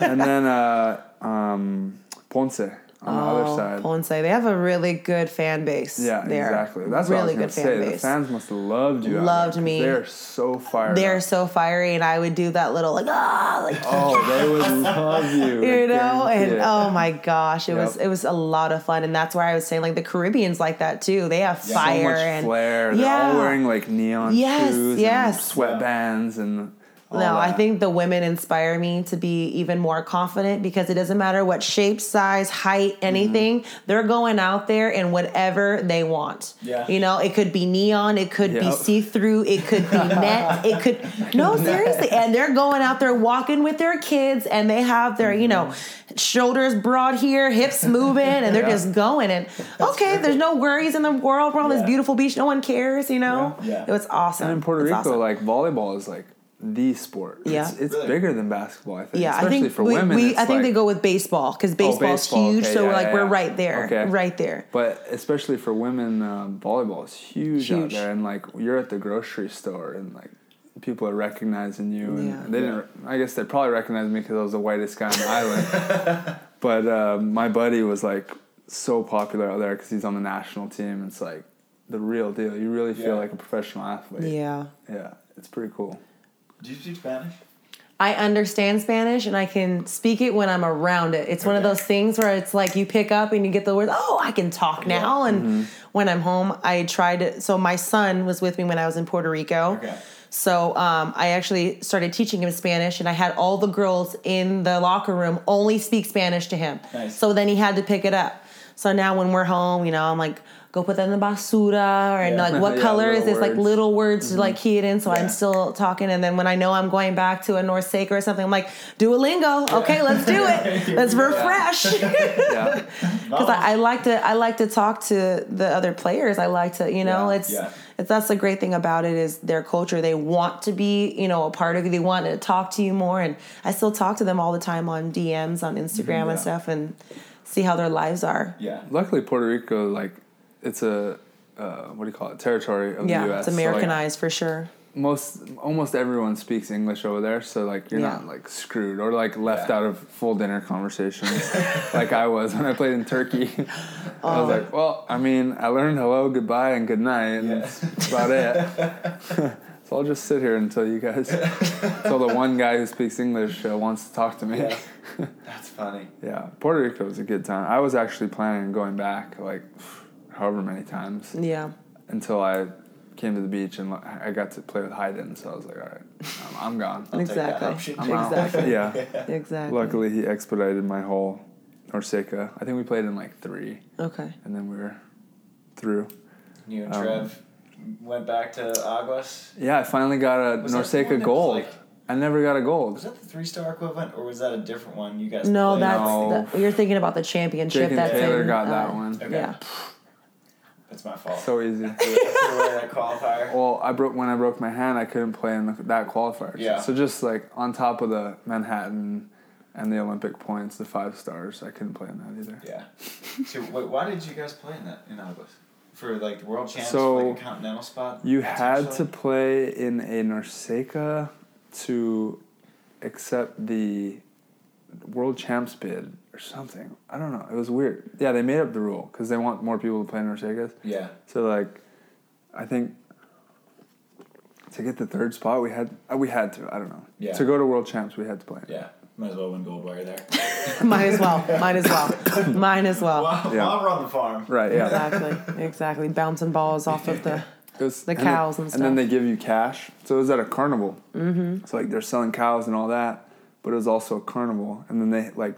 And then uh, um, Ponce on oh, the other side. Ponce. They have a really good fan base. Yeah, there. exactly. That's really what I was good fan say. Base. The fans must have loved you. Loved there, me. They're so fiery. They're up. so fiery, and I would do that little like ah, like oh, they would love you. You know, and it. oh my gosh, it yep. was it was a lot of fun, and that's where I was saying like the Caribbean's like that too. They have yeah. fire so much and flair. They're yeah. all wearing like neon yes, shoes, yes, and sweatbands, and. All no, that. I think the women inspire me to be even more confident because it doesn't matter what shape, size, height, anything. Mm-hmm. They're going out there in whatever they want. Yeah. You know, it could be neon. It could yep. be see-through. It could be net. It could... No, seriously. And they're going out there walking with their kids, and they have their, mm-hmm. you know, shoulders broad here, hips moving, and they're yeah. just going. And, That's okay, perfect. There's no worries in the world. We're on yeah. this beautiful beach. No one cares, you know? Yeah. Yeah. It was awesome. And in Puerto Rico, awesome. like, volleyball is like... the sport. Yeah. It's, it's really? bigger than basketball, I think. Yeah, Especially I think for we, women. We, I think like, they go with baseball because baseball's oh, baseball, huge. Okay, so yeah, we're like, yeah, we're right there. Okay. Right there. But especially for women, um, volleyball is huge, huge out there. And like, you're at the grocery store and like, people are recognizing you. And yeah. they didn't, I guess they probably recognized me because I was the whitest guy on the island. But uh, my buddy was like so popular out there because he's on the national team. It's like the real deal. You really feel yeah. like a professional athlete. Yeah. Yeah. It's pretty cool. Do you speak Spanish? I understand Spanish, and I can speak it when I'm around it. It's okay. one of those things where it's like you pick up and you get the words, oh, I can talk yeah. now. And mm-hmm. when I'm home, I tried it. So my son was with me when I was in Puerto Rico. Okay. So um, I actually started teaching him Spanish, and I had all the girls in the locker room only speak Spanish to him. Nice. So then he had to pick it up. So now when we're home, you know, I'm like, go put that in the basura, or yeah. like what yeah, color is this? Words. Like little words mm-hmm. to like key it in. So yeah. I'm still talking, and then when I know I'm going back to a Norseca or something, I'm like Duolingo. Yeah. Okay, let's do it. Let's refresh. Because I, I like to, I like to talk to the other players. I like to, you know, yeah. it's, yeah. it's that's the great thing about it is their culture. They want to be, you know, a part of you. They want to talk to you more, and I still talk to them all the time on D Ms on Instagram mm-hmm, yeah. and stuff, and see how their lives are. Yeah. Luckily, Puerto Rico, like. It's a, uh, what do you call it, territory of yeah, the U S. Yeah, it's Americanized so like, for sure. Most, almost everyone speaks English over there, so, like, you're yeah. not, like, screwed or, like, left yeah. out of full dinner conversations like I was when I played in Turkey. Oh. I was like, well, I mean, I learned hello, goodbye, and goodnight, and yeah. that's about it. So I'll just sit here until you guys, until the one guy who speaks English uh, wants to talk to me. Yeah. That's funny. Yeah, Puerto Rico was a good time. I was actually planning on going back, like... however many times. Yeah. Until I came to the beach and I got to play with Hayden, so I was like, all right, I'm, I'm gone. I'll exactly. I'm exactly. Out. Yeah. yeah. Exactly. Luckily, he expedited my whole Norseca. I think we played in like three. Okay. And then we were through. You and um, Trev went back to Aguas? Yeah, I finally got a Norseca gold. Like, I never got a gold. Was that the three-star equivalent, or was that a different one you guys No, played? that's... No. The, you're thinking about the championship. Jake and that's Taylor in, got uh, that one. Okay. Yeah. It's my fault. So easy. That's the way that qualifier. Well, I broke when I broke my hand. I couldn't play in the, that qualifier. Yeah. So just like on top of the Manhattan and the Olympic points, the five stars, I couldn't play in that either. Yeah. So wait, why did you guys play in that in Aguas for like the world champs, so like a continental spot? You had to play in a Norseca to accept the world champs bid. Or something. I don't know. It was weird. Yeah, they made up the rule because they want more people to play Norsegas. Yeah. So like, I think to get the third spot, we had we had to. I don't know. Yeah. To go to World Champs, we had to play. Yeah. Might as well win gold while you're there. Might as well. Might as well. Might as well. While, yeah. while we're on the farm. Right. Yeah. Exactly. Exactly. Bouncing balls off of the was, the and cows they, and stuff. And then they give you cash. So it was at a carnival. Mm-hmm. So like they're selling cows and all that, but it was also a carnival, and then they like.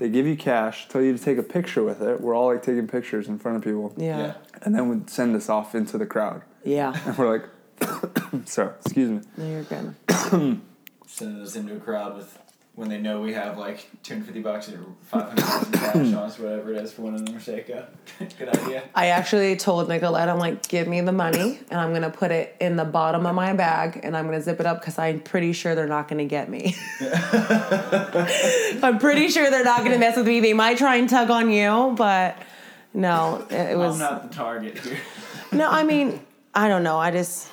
They give you cash, tell you to take a picture with it. We're all like taking pictures in front of people. Yeah. yeah. And then would send us off into the crowd. Yeah. And we're like, sorry, excuse me. No, you're good. Send us into a crowd with when they know we have like two hundred fifty bucks or five hundred dollars in cash on us, whatever it is, for one of them or shake up. Good idea. I actually told Nicolette, I'm like, give me the money and I'm going to put it in the bottom of my bag and I'm going to zip it up because I'm pretty sure they're not going to get me. I'm pretty sure they're not going to mess with me. They might try and tug on you, but no, it, it was... I'm not the target here. No, I mean, I don't know. I just...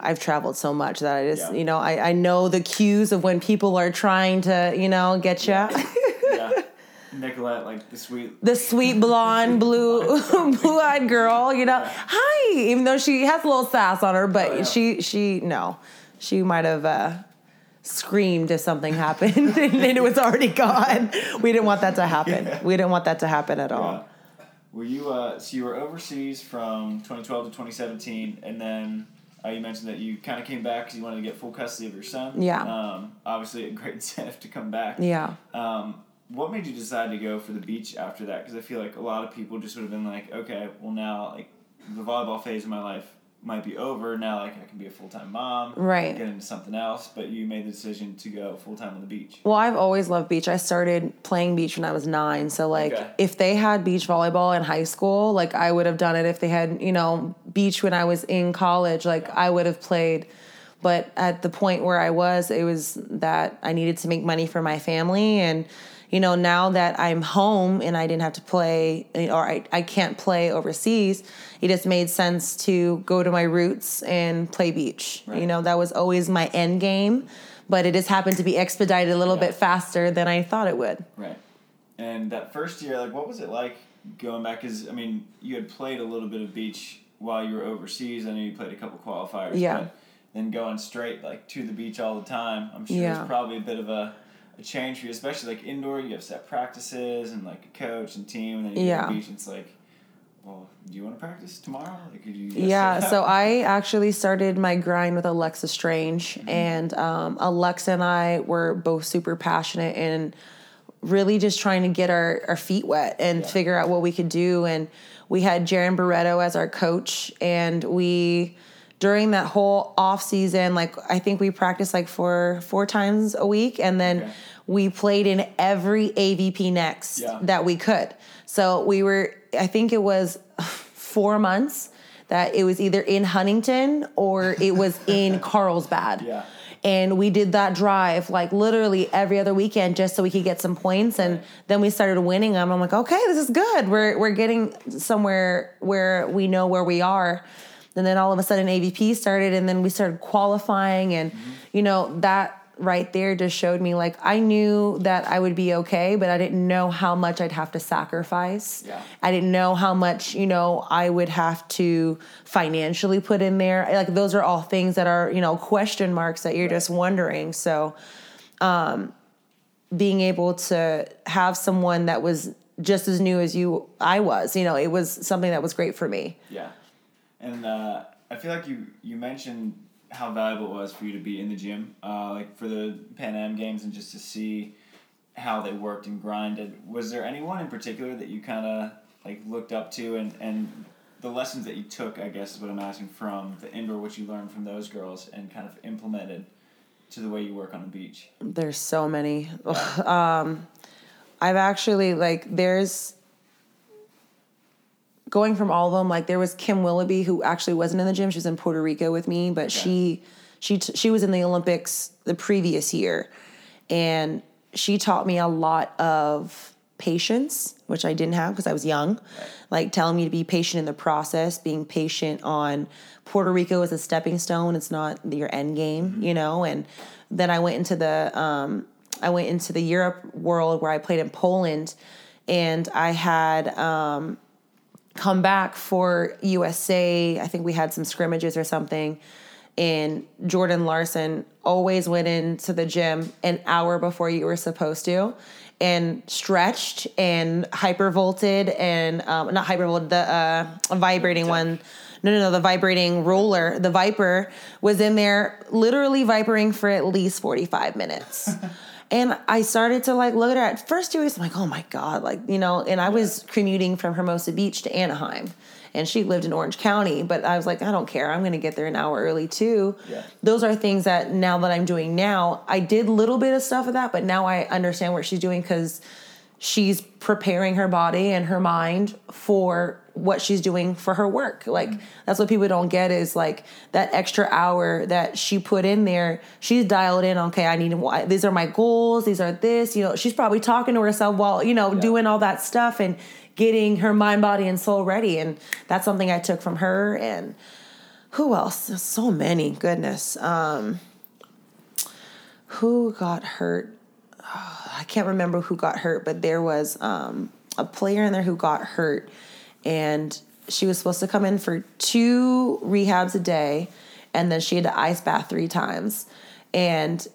I've traveled so much that I just, yeah. you know, I, I know the cues of when people are trying to, you know, get you. Yeah. yeah. Nicolette, like the sweet. The sweet blonde, blue, blue-eyed girl, you know. Yeah. Hi! Even though she has a little sass on her, but oh, yeah. she, she, no. She might have uh, screamed if something happened and it was already gone. We didn't want that to happen. Yeah. We didn't want that to happen at yeah. all. Were you, uh, so you were overseas from twenty twelve to twenty seventeen, and then... Uh, you mentioned that you kind of came back because you wanted to get full custody of your son. Yeah. Um, obviously, a great incentive to come back. Yeah. Um, what made you decide to go for the beach after that? Because I feel like a lot of people just would have been like, okay, well now like the volleyball phase of my life might be over. Now like I can be a full-time mom. Right. Get into something else. But you made the decision to go full-time on the beach. Well, I've always loved beach. I started playing beach when I was nine. So like okay. if they had beach volleyball in high school, like I would have done it. If they had, you know, beach when I was in college, like I would have played. But at the point where I was, it was that I needed to make money for my family. And, you know, now that I'm home and I didn't have to play or I, I can't play overseas, it just made sense to go to my roots and play beach. Right. You know, that was always my end game, but it just happened to be expedited a little yeah. bit faster than I thought it would. Right. And that first year, like, what was it like going back? Because, I mean, you had played a little bit of beach while you were overseas. I know you played a couple qualifiers. Yeah. But then going straight, like, to the beach all the time, I'm sure yeah. it's probably a bit of a... a change for you, especially like indoor. You have set practices and like a coach and team, and then you yeah. go to the beach and it's like, well, do you want to practice tomorrow? Like, could you yeah so I actually started my grind with Alexa Strange. Mm-hmm. And um, Alexa and I were both super passionate and really just trying to get our, our feet wet and yeah. figure out what we could do. And we had Jaron Barreto as our coach, and we during that whole off season, like I think we practiced like four four times a week, and then okay. we played in every A V P next yeah. that we could. So we were, I think it was four months that it was either in Huntington or it was in Carlsbad. Yeah. And we did that drive like literally every other weekend just so we could get some points. And then we started winning them. I'm like, okay, this is good. We're we're getting somewhere where we know where we are. And then all of a sudden A V P started, and then we started qualifying. And, mm-hmm. you know, that right there just showed me, like, I knew that I would be okay, but I didn't know how much I'd have to sacrifice. Yeah. I didn't know how much, you know, I would have to financially put in there. Like, those are all things that are, you know, question marks that you're right. just wondering. So um, being able to have someone that was just as new as you, I was, you know, it was something that was great for me. Yeah. And uh, I feel like you, you mentioned how valuable it was for you to be in the gym, uh, like for the Pan Am Games, and just to see how they worked and grinded. Was there anyone in particular that you kind of like looked up to, and, and the lessons that you took, I guess is what I'm asking, from the indoor, what you learned from those girls and kind of implemented to the way you work on the beach? There's so many. Yeah. um, I've actually, like, there's... going from all of them, like there was Kim Willoughby, who actually wasn't in the gym. She was in Puerto Rico with me, but okay. she, she, t- she was in the Olympics the previous year, and she taught me a lot of patience, which I didn't have because I was young, right. like telling me to be patient in the process, being patient on Puerto Rico as a stepping stone. It's not your end game, mm-hmm. you know? And then I went into the, um, I went into the Europe world where I played in Poland, and I had, um, come back for U S A. I think we had some scrimmages or something, and Jordan Larson always went into the gym an hour before you were supposed to and stretched and hypervolted and um, not hypervolted, the uh, vibrating one. No, no, no, the vibrating roller, the Viper was in there literally vipering for at least forty-five minutes. And I started to like look at her. At first two weeks, I'm like, oh my God, like, you know, and I was commuting from Hermosa Beach to Anaheim. And she lived in Orange County, but I was like, I don't care. I'm going to get there an hour early too. Yeah. Those are things that now that I'm doing now, I did a little bit of stuff of that, but now I understand what she's doing because she's preparing her body and her mind for what she's doing for her work. Like, mm-hmm. that's what people don't get is like that extra hour that she put in there. She's dialed in. Okay, I need to, these are my goals. These are this, you know, she's probably talking to herself while, you know, yeah. doing all that stuff and getting her mind, body, and soul ready. And that's something I took from her. And who else? So many, goodness. Um, who got hurt? Oh, I can't remember who got hurt, but there was um, a player in there who got hurt. And she was supposed to come in for two rehabs a day. And then she had to ice bath three times. And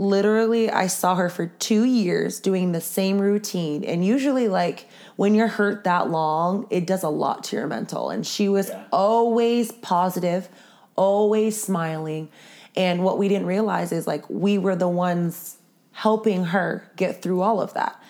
literally, I saw her for two years doing the same routine. And usually, like, when you're hurt that long, it does a lot to your mental. And she was yeah. always positive, always smiling. And what we didn't realize is, like, we were the ones helping her get through all of that.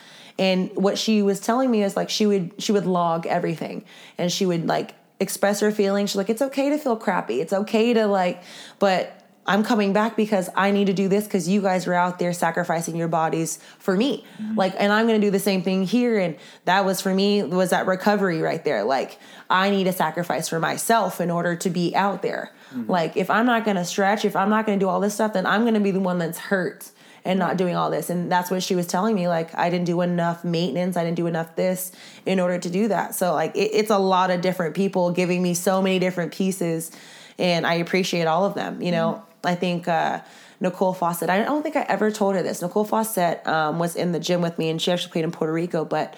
And what she was telling me is like she would she would log everything and she would like express her feelings. She's like, it's okay to feel crappy. It's okay to like, but I'm coming back because I need to do this because you guys were out there sacrificing your bodies for me. Mm-hmm. Like, and I'm going to do the same thing here. And that was for me, was that recovery right there. Like, I need a sacrifice for myself in order to be out there. Mm-hmm. Like, if I'm not going to stretch, if I'm not going to do all this stuff, then I'm going to be the one that's hurt and not doing all this. And that's what she was telling me. Like, I didn't do enough maintenance. I didn't do enough this in order to do that. So like, it, it's a lot of different people giving me so many different pieces, and I appreciate all of them. You know, mm-hmm. I think, uh, Nicole Fawcett, I don't think I ever told her this. Nicole Fawcett, um, was in the gym with me, and she actually played in Puerto Rico, but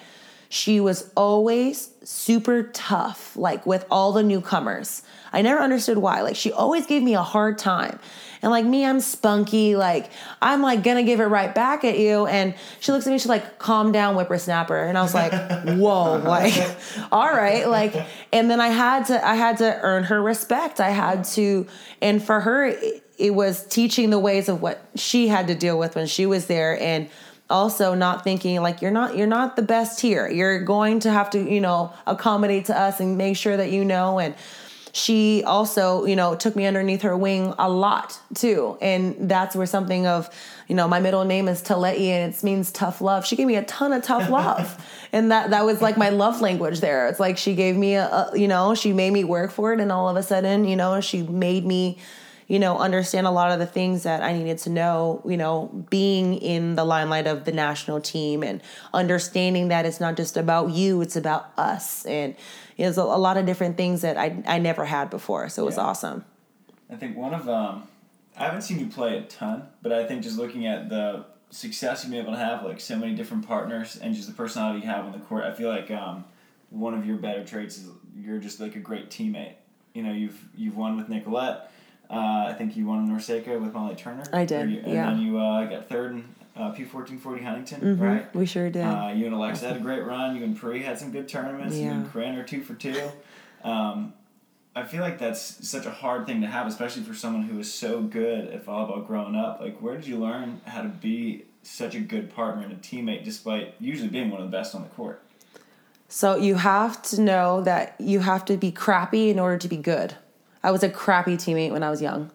she was always super tough, like with all the newcomers. I never understood why. Like, she always gave me a hard time. And like me, I'm spunky. Like, I'm like gonna give it right back at you. And she looks at me, she's like, calm down, whippersnapper. And I was like, whoa, like, all right. Like, and then I had to, I had to earn her respect. I had to, and for her, it, it was teaching the ways of what she had to deal with when she was there. And also not thinking like, you're not, you're not the best here. You're going to have to, you know, accommodate to us and make sure that, you know, and she also, you know, took me underneath her wing a lot too. And that's where something of, you know, my middle name is Tele'i and it means tough love. She gave me a ton of tough love. And that, that was like my love language there. It's like, she gave me a, a, you know, she made me work for it. And all of a sudden, you know, she made me, you know, understand a lot of the things that I needed to know, you know, being in the limelight of the national team and understanding that it's not just about you, it's about us. And there's a lot of different things that I I never had before. So it was yeah. awesome. I think one of um, I haven't seen you play a ton, but I think just looking at the success you've been able to have, like so many different partners and just the personality you have on the court, I feel like um, one of your better traits is you're just like a great teammate. You know, you've you've won with Nicolette. Uh, I think you won in Norseca with Molly Turner. I did, you, and yeah. And then you uh, got third in uh, P fourteen forty Huntington, mm-hmm. right? We sure did. Uh, you and Alexa had a great run. You and Pri had some good tournaments. Yeah. You and Corinne are two for two. Um, I feel like that's such a hard thing to have, especially for someone who is so good at volleyball growing up. Like, where did you learn how to be such a good partner and a teammate despite usually being one of the best on the court? So you have to know that you have to be crappy in order to be good. I was a crappy teammate when I was young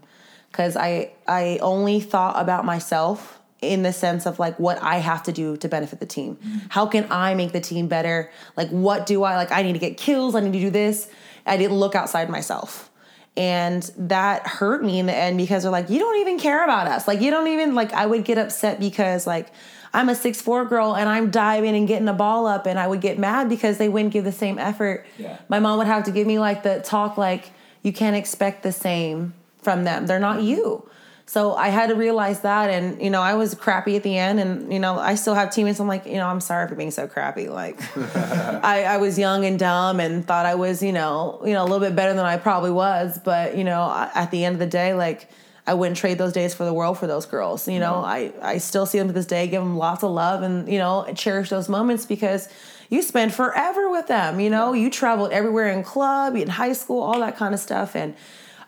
because I I only thought about myself in the sense of like what I have to do to benefit the team. Mm-hmm. How can I make the team better? Like, what do I, like, I need to get kills. I need to do this. I didn't look outside myself. And that hurt me in the end because they're like, you don't even care about us. Like, you don't even, like, I would get upset because like I'm a six foot four girl and I'm diving and getting the ball up, and I would get mad because they wouldn't give the same effort. Yeah. My mom would have to give me like the talk like, you can't expect the same from them. They're not you. So I had to realize that. And, you know, I was crappy at the end, and, you know, I still have teammates. I'm like, you know, I'm sorry for being so crappy. Like I, I was young and dumb and thought I was, you know, you know, a little bit better than I probably was. But, you know, I, at the end of the day, like I wouldn't trade those days for the world for those girls. You know, mm-hmm. I, I still see them to this day, give them lots of love and, you know, cherish those moments because you spend forever with them, you know, you traveled everywhere in club, in high school, all that kind of stuff. And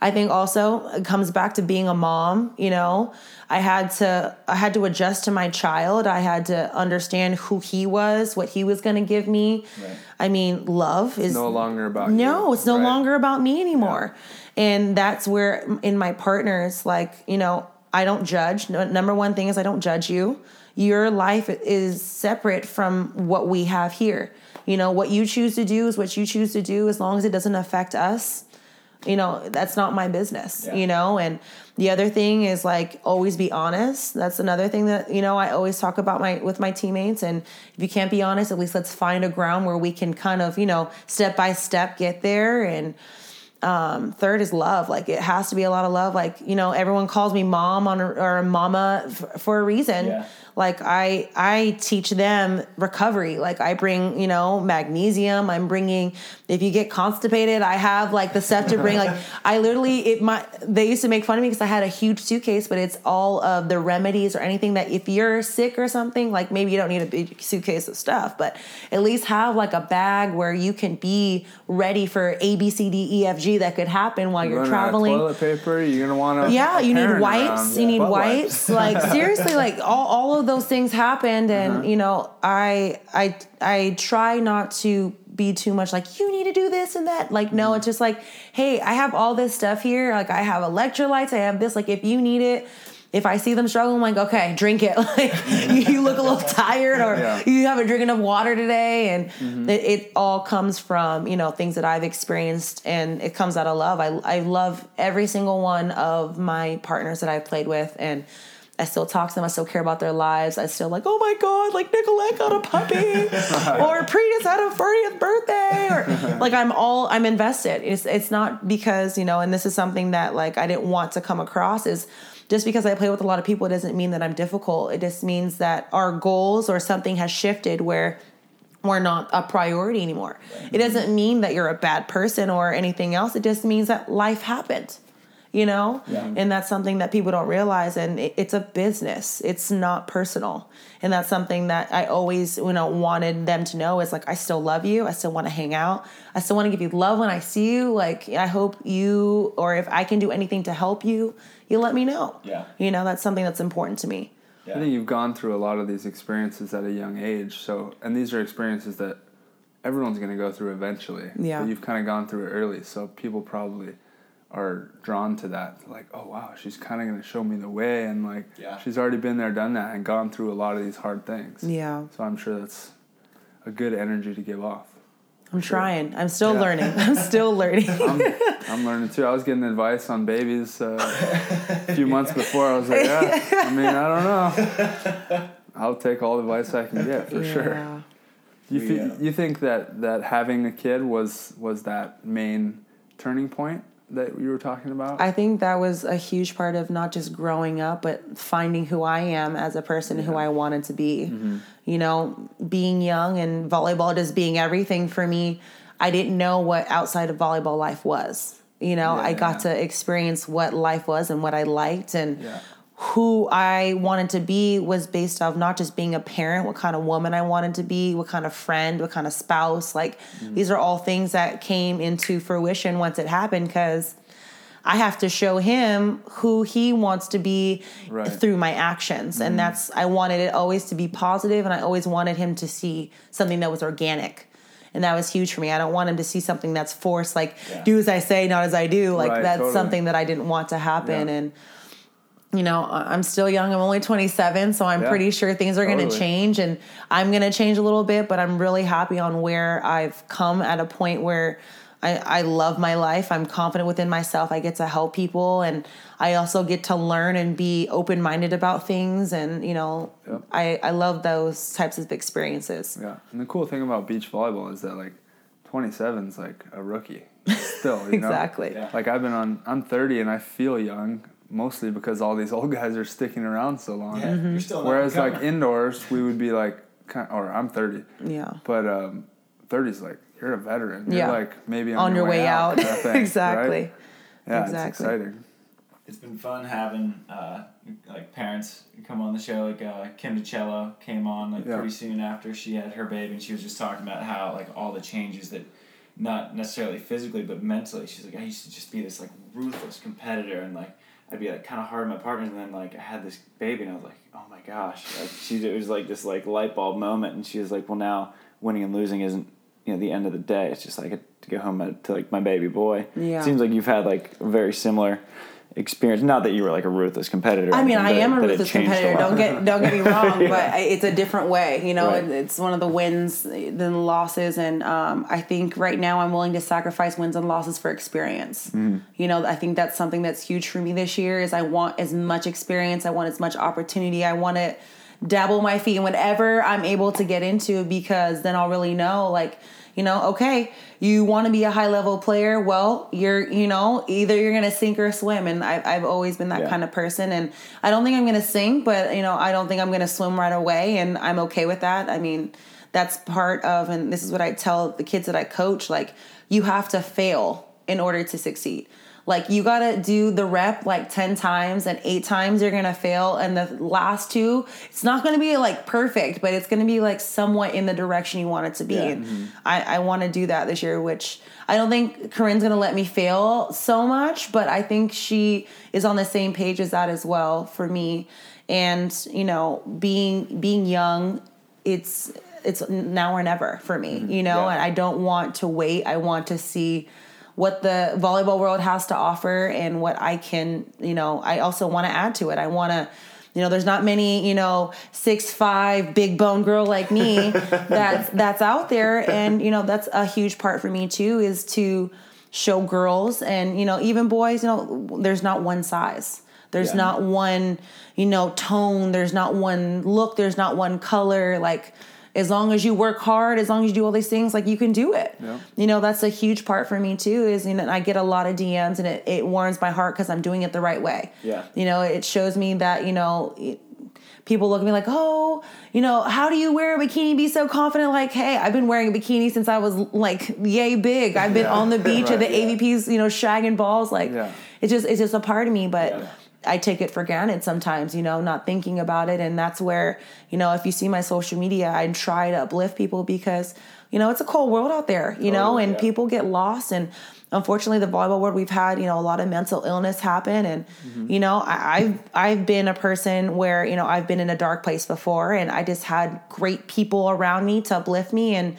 I think also it comes back to being a mom. You know, I had to, I had to adjust to my child. I had to understand who he was, what he was going to give me. Right. I mean, love is no longer about no, you, it's no right? longer about me anymore. Yeah. And that's where in my partners, like, you know, I don't judge. No, number one thing is I don't judge you. Your life is separate from what we have here. You know, what you choose to do is what you choose to do, as long as it doesn't affect us. You know, that's not my business, yeah. you know? And the other thing is, like, always be honest. That's another thing that, you know, I always talk about my with my teammates. And if you can't be honest, at least let's find a ground where we can kind of, you know, step by step get there. And um, third is love. Like, it has to be a lot of love. Like, you know, everyone calls me mom on a, or mama f- for a reason. Yeah. Like, I I teach them recovery. Like, I bring, you know, magnesium. I'm bringing, if you get constipated, I have, like, the stuff to bring. Like, I literally, it my they used to make fun of me because I had a huge suitcase, but it's all of the remedies or anything that if you're sick or something, like, maybe you don't need a big suitcase of stuff, but at least have, like, a bag where you can be ready for A, B, C, D, E, F, G that could happen while you're, you're traveling. Out of toilet paper, you're going to want to. Yeah, you need wipes. You need wipes. wipes. Like, seriously, like, all, all of those things happened. And, uh-huh. you know, I, I, I try not to be too much like, you need to do this and that. Like, no, it's just like, hey, I have all this stuff here. Like, I have electrolytes. I have this, like, if you need it. If I see them struggling, I'm like, okay, drink it. Like, you look a little tired, or yeah. you haven't drank enough water today. And mm-hmm. it, it all comes from, you know, things that I've experienced, and it comes out of love. I, I love every single one of my partners that I've played with. And I still talk to them. I still care about their lives. I still, like, oh my God, like, Nicolette got a puppy or Preet's had a fortieth birthday, or like, I'm all, I'm invested. It's, it's not because, you know, and this is something that, like, I didn't want to come across is just because I play with a lot of people, it doesn't mean that I'm difficult. It just means that our goals or something has shifted where we're not a priority anymore. Right. It doesn't mean that you're a bad person or anything else. It just means that life happened. You know, yeah. and that's something that people don't realize. And it, it's a business. It's not personal. And that's something that I always, you know, wanted them to know is, like, I still love you. I still want to hang out. I still want to give you love when I see you. Like, I hope you, or if I can do anything to help you, you let me know. Yeah. You know, that's something that's important to me. Yeah. I think you've gone through a lot of these experiences at a young age. So, and these are experiences that everyone's going to go through eventually. Yeah. But you've kind of gone through it early. So people probably are drawn to that, like, oh wow, she's kind of going to show me the way, and like yeah. she's already been there, done that, and gone through a lot of these hard things. Yeah. So I'm sure that's a good energy to give off. I'm sure. trying. I'm still yeah. learning. I'm still learning. I'm, I'm learning too. I was getting advice on babies uh, a few months before. I was like, yeah, I mean, I don't know. I'll take all the advice I can get for yeah. sure. You th- yeah. you think that, that having a kid was was that main turning point that you were talking about? I think that was a huge part of not just growing up, but finding who I am as a person, yeah. who I wanted to be. Mm-hmm. You know, being young and volleyball just being everything for me, I didn't know what outside of volleyball life was. You know, yeah, I got yeah. to experience what life was and what I liked, and yeah. who I wanted to be was based off not just being a parent, what kind of woman I wanted to be, what kind of friend, what kind of spouse. Like, mm-hmm. these are all things that came into fruition once it happened, because I have to show him who he wants to be right. through my actions. Mm-hmm. And that's, I wanted it always to be positive, and I always wanted him to see something that was organic. And that was huge for me. I don't want him to see something that's forced, like yeah. do as I say, not as I do. Like right, that's totally. something that I didn't want to happen. Yeah. And you know, I'm still young. I'm only twenty-seven, so I'm yeah, pretty sure things are totally. going to change, and I'm going to change a little bit, but I'm really happy on where I've come at a point where I, I love my life. I'm confident within myself. I get to help people, and I also get to learn and be open-minded about things, and, you know, yeah. I, I love those types of experiences. Yeah, and the cool thing about beach volleyball is that, like, twenty-seven is like a rookie still, you exactly. know? Exactly. Yeah. Like, I've been on, I'm thirty, and I feel young, mostly because all these old guys are sticking around so long. Yeah, mm-hmm. you're still Whereas, like, indoors, we would be, like, kind of, or I'm thirty. Yeah. But um, thirty's like, you're a veteran. Yeah. You're, like, maybe on, on your, your way, way out. out thing, exactly. Right? Yeah, exactly. It's exciting. It's been fun having, uh, like, parents come on the show. Like, uh, Kim DiCello came on, like, yeah. pretty soon after she had her baby, and she was just talking about how, like, all the changes that not necessarily physically, but mentally. She's like, I used to just be this, like, ruthless competitor, and, like, I'd be, like, kind of hard on my partners, and then, like, I had this baby, and I was like, oh, my gosh. Like, she, it was, like, this, like, light bulb moment, and she was like, well, now winning and losing isn't, you know, the end of the day. It's just, like, I get to go home to, like, my baby boy. Yeah. It seems like you've had, like, a very similar experience. Not that you were, like, a ruthless competitor. I mean, I am a ruthless competitor. Don't get don't get me wrong, yeah. But it's a different way. You know, right. It's one of the wins and the losses, and um, I think right now I'm willing to sacrifice wins and losses for experience. Mm-hmm. You know, I think that's something that's huge for me this year is I want as much experience. I want as much opportunity. I want to dabble my feet in whatever I'm able to get into, because then I'll really know, like, you know, okay, you want to be a high level player. Well, you're, you know, either you're going to sink or swim. And I, I've always been that yeah. kind of person. And I don't think I'm going to sink, but, you know, I don't think I'm going to swim right away. And I'm okay with that. I mean, that's part of, and this is what I tell the kids that I coach, like, you have to fail in order to succeed. Like, you got to do the rep like ten times, and eight times you're going to fail. And the last two, it's not going to be like perfect, but it's going to be like somewhat in the direction you want it to be. Yeah. And mm-hmm. I, I want to do that this year, which I don't think Corinne's going to let me fail so much, but I think she is on the same page as that as well for me. And, you know, being, being young, it's, it's now or never for me, mm-hmm. you know, yeah. and I don't want to wait. I want to see what the volleyball world has to offer and what I can, you know, I also want to add to it. I want to, you know, there's not many, you know, six, five big bone girl like me that's, that's out there. And, you know, that's a huge part for me too, is to show girls and, you know, even boys, you know, there's not one size. There's yeah. not one, you know, tone. There's not one look. There's not one color. Like, as long as you work hard, as long as you do all these things, like, you can do it. Yeah. You know, that's a huge part for me too, is, you know, I get a lot of D Ms, and it, it warms my heart because I'm doing it the right way. Yeah. You know, it shows me that, you know, it, people look at me like, oh, you know, how do you wear a bikini? Be so confident. Like, hey, I've been wearing a bikini since I was like, yay big. I've been yeah. on the beach right, at the yeah. A V Ps, you know, shagging balls. Like yeah. it's just, it's just a part of me, but yeah. I take it for granted sometimes, you know, not thinking about it. And that's where, you know, if you see my social media, I try to uplift people because, you know, it's a cold world out there, you oh, know, and yeah. people get lost. And unfortunately, the volleyball world, we've had, you know, a lot of mental illness happen. And, mm-hmm. you know, I, I've, I've been a person where, you know, I've been in a dark place before, and I just had great people around me to uplift me, and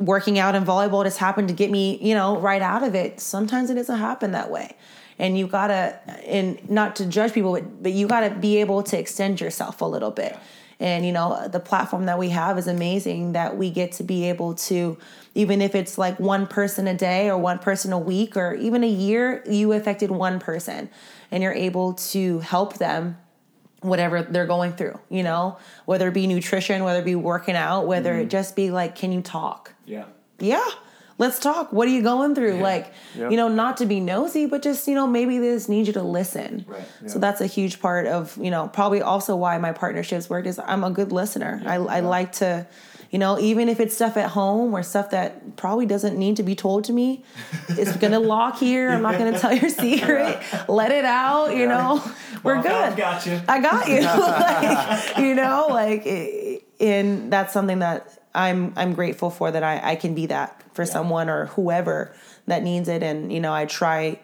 working out and volleyball just happened to get me, you know, right out of it. Sometimes it doesn't happen that way. And you gotta, and not to judge people, but, but you gotta be able to extend yourself a little bit. And, you know, the platform that we have is amazing, that we get to be able to, even if it's like one person a day or one person a week or even a year, you affected one person and you're able to help them, whatever they're going through, you know, whether it be nutrition, whether it be working out, whether mm-hmm. it just be like, can you talk? Yeah. Yeah. Let's talk. What are you going through? Yeah. Like, yep. you know, not to be nosy, but just, you know, maybe they just need you to listen. Right. Yeah. So that's a huge part of, you know, probably also why my partnerships work, is I'm a good listener. Yeah. I, I yeah. like to, you know, even if it's stuff at home or stuff that probably doesn't need to be told to me, it's going to lock here. I'm not going to tell your secret. Yeah. Let it out. You yeah. know, we're well, good. I got you. I got you. like, you know, like, and that's something that I'm I'm grateful for, that I, I can be that for yeah. someone or whoever that needs it. And, you know, I try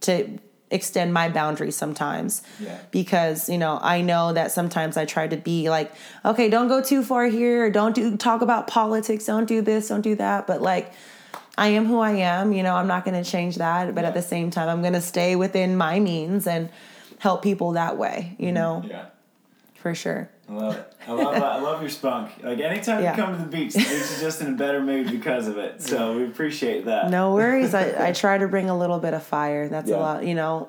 to extend my boundaries sometimes yeah. because, you know, I know that sometimes I try to be like, okay, don't go too far here. Don't do talk about politics. Don't do this. Don't do that. But like, I am who I am. You know, I'm not going to change that. But yeah. at the same time, I'm going to stay within my means and help people that way, you know, yeah. for sure. I love it. I love I love your spunk. Like, anytime yeah. you come to the beach, the beach is just in a better mood because of it. So we appreciate that. No worries. I, I try to bring a little bit of fire. That's yeah. a lot, you know,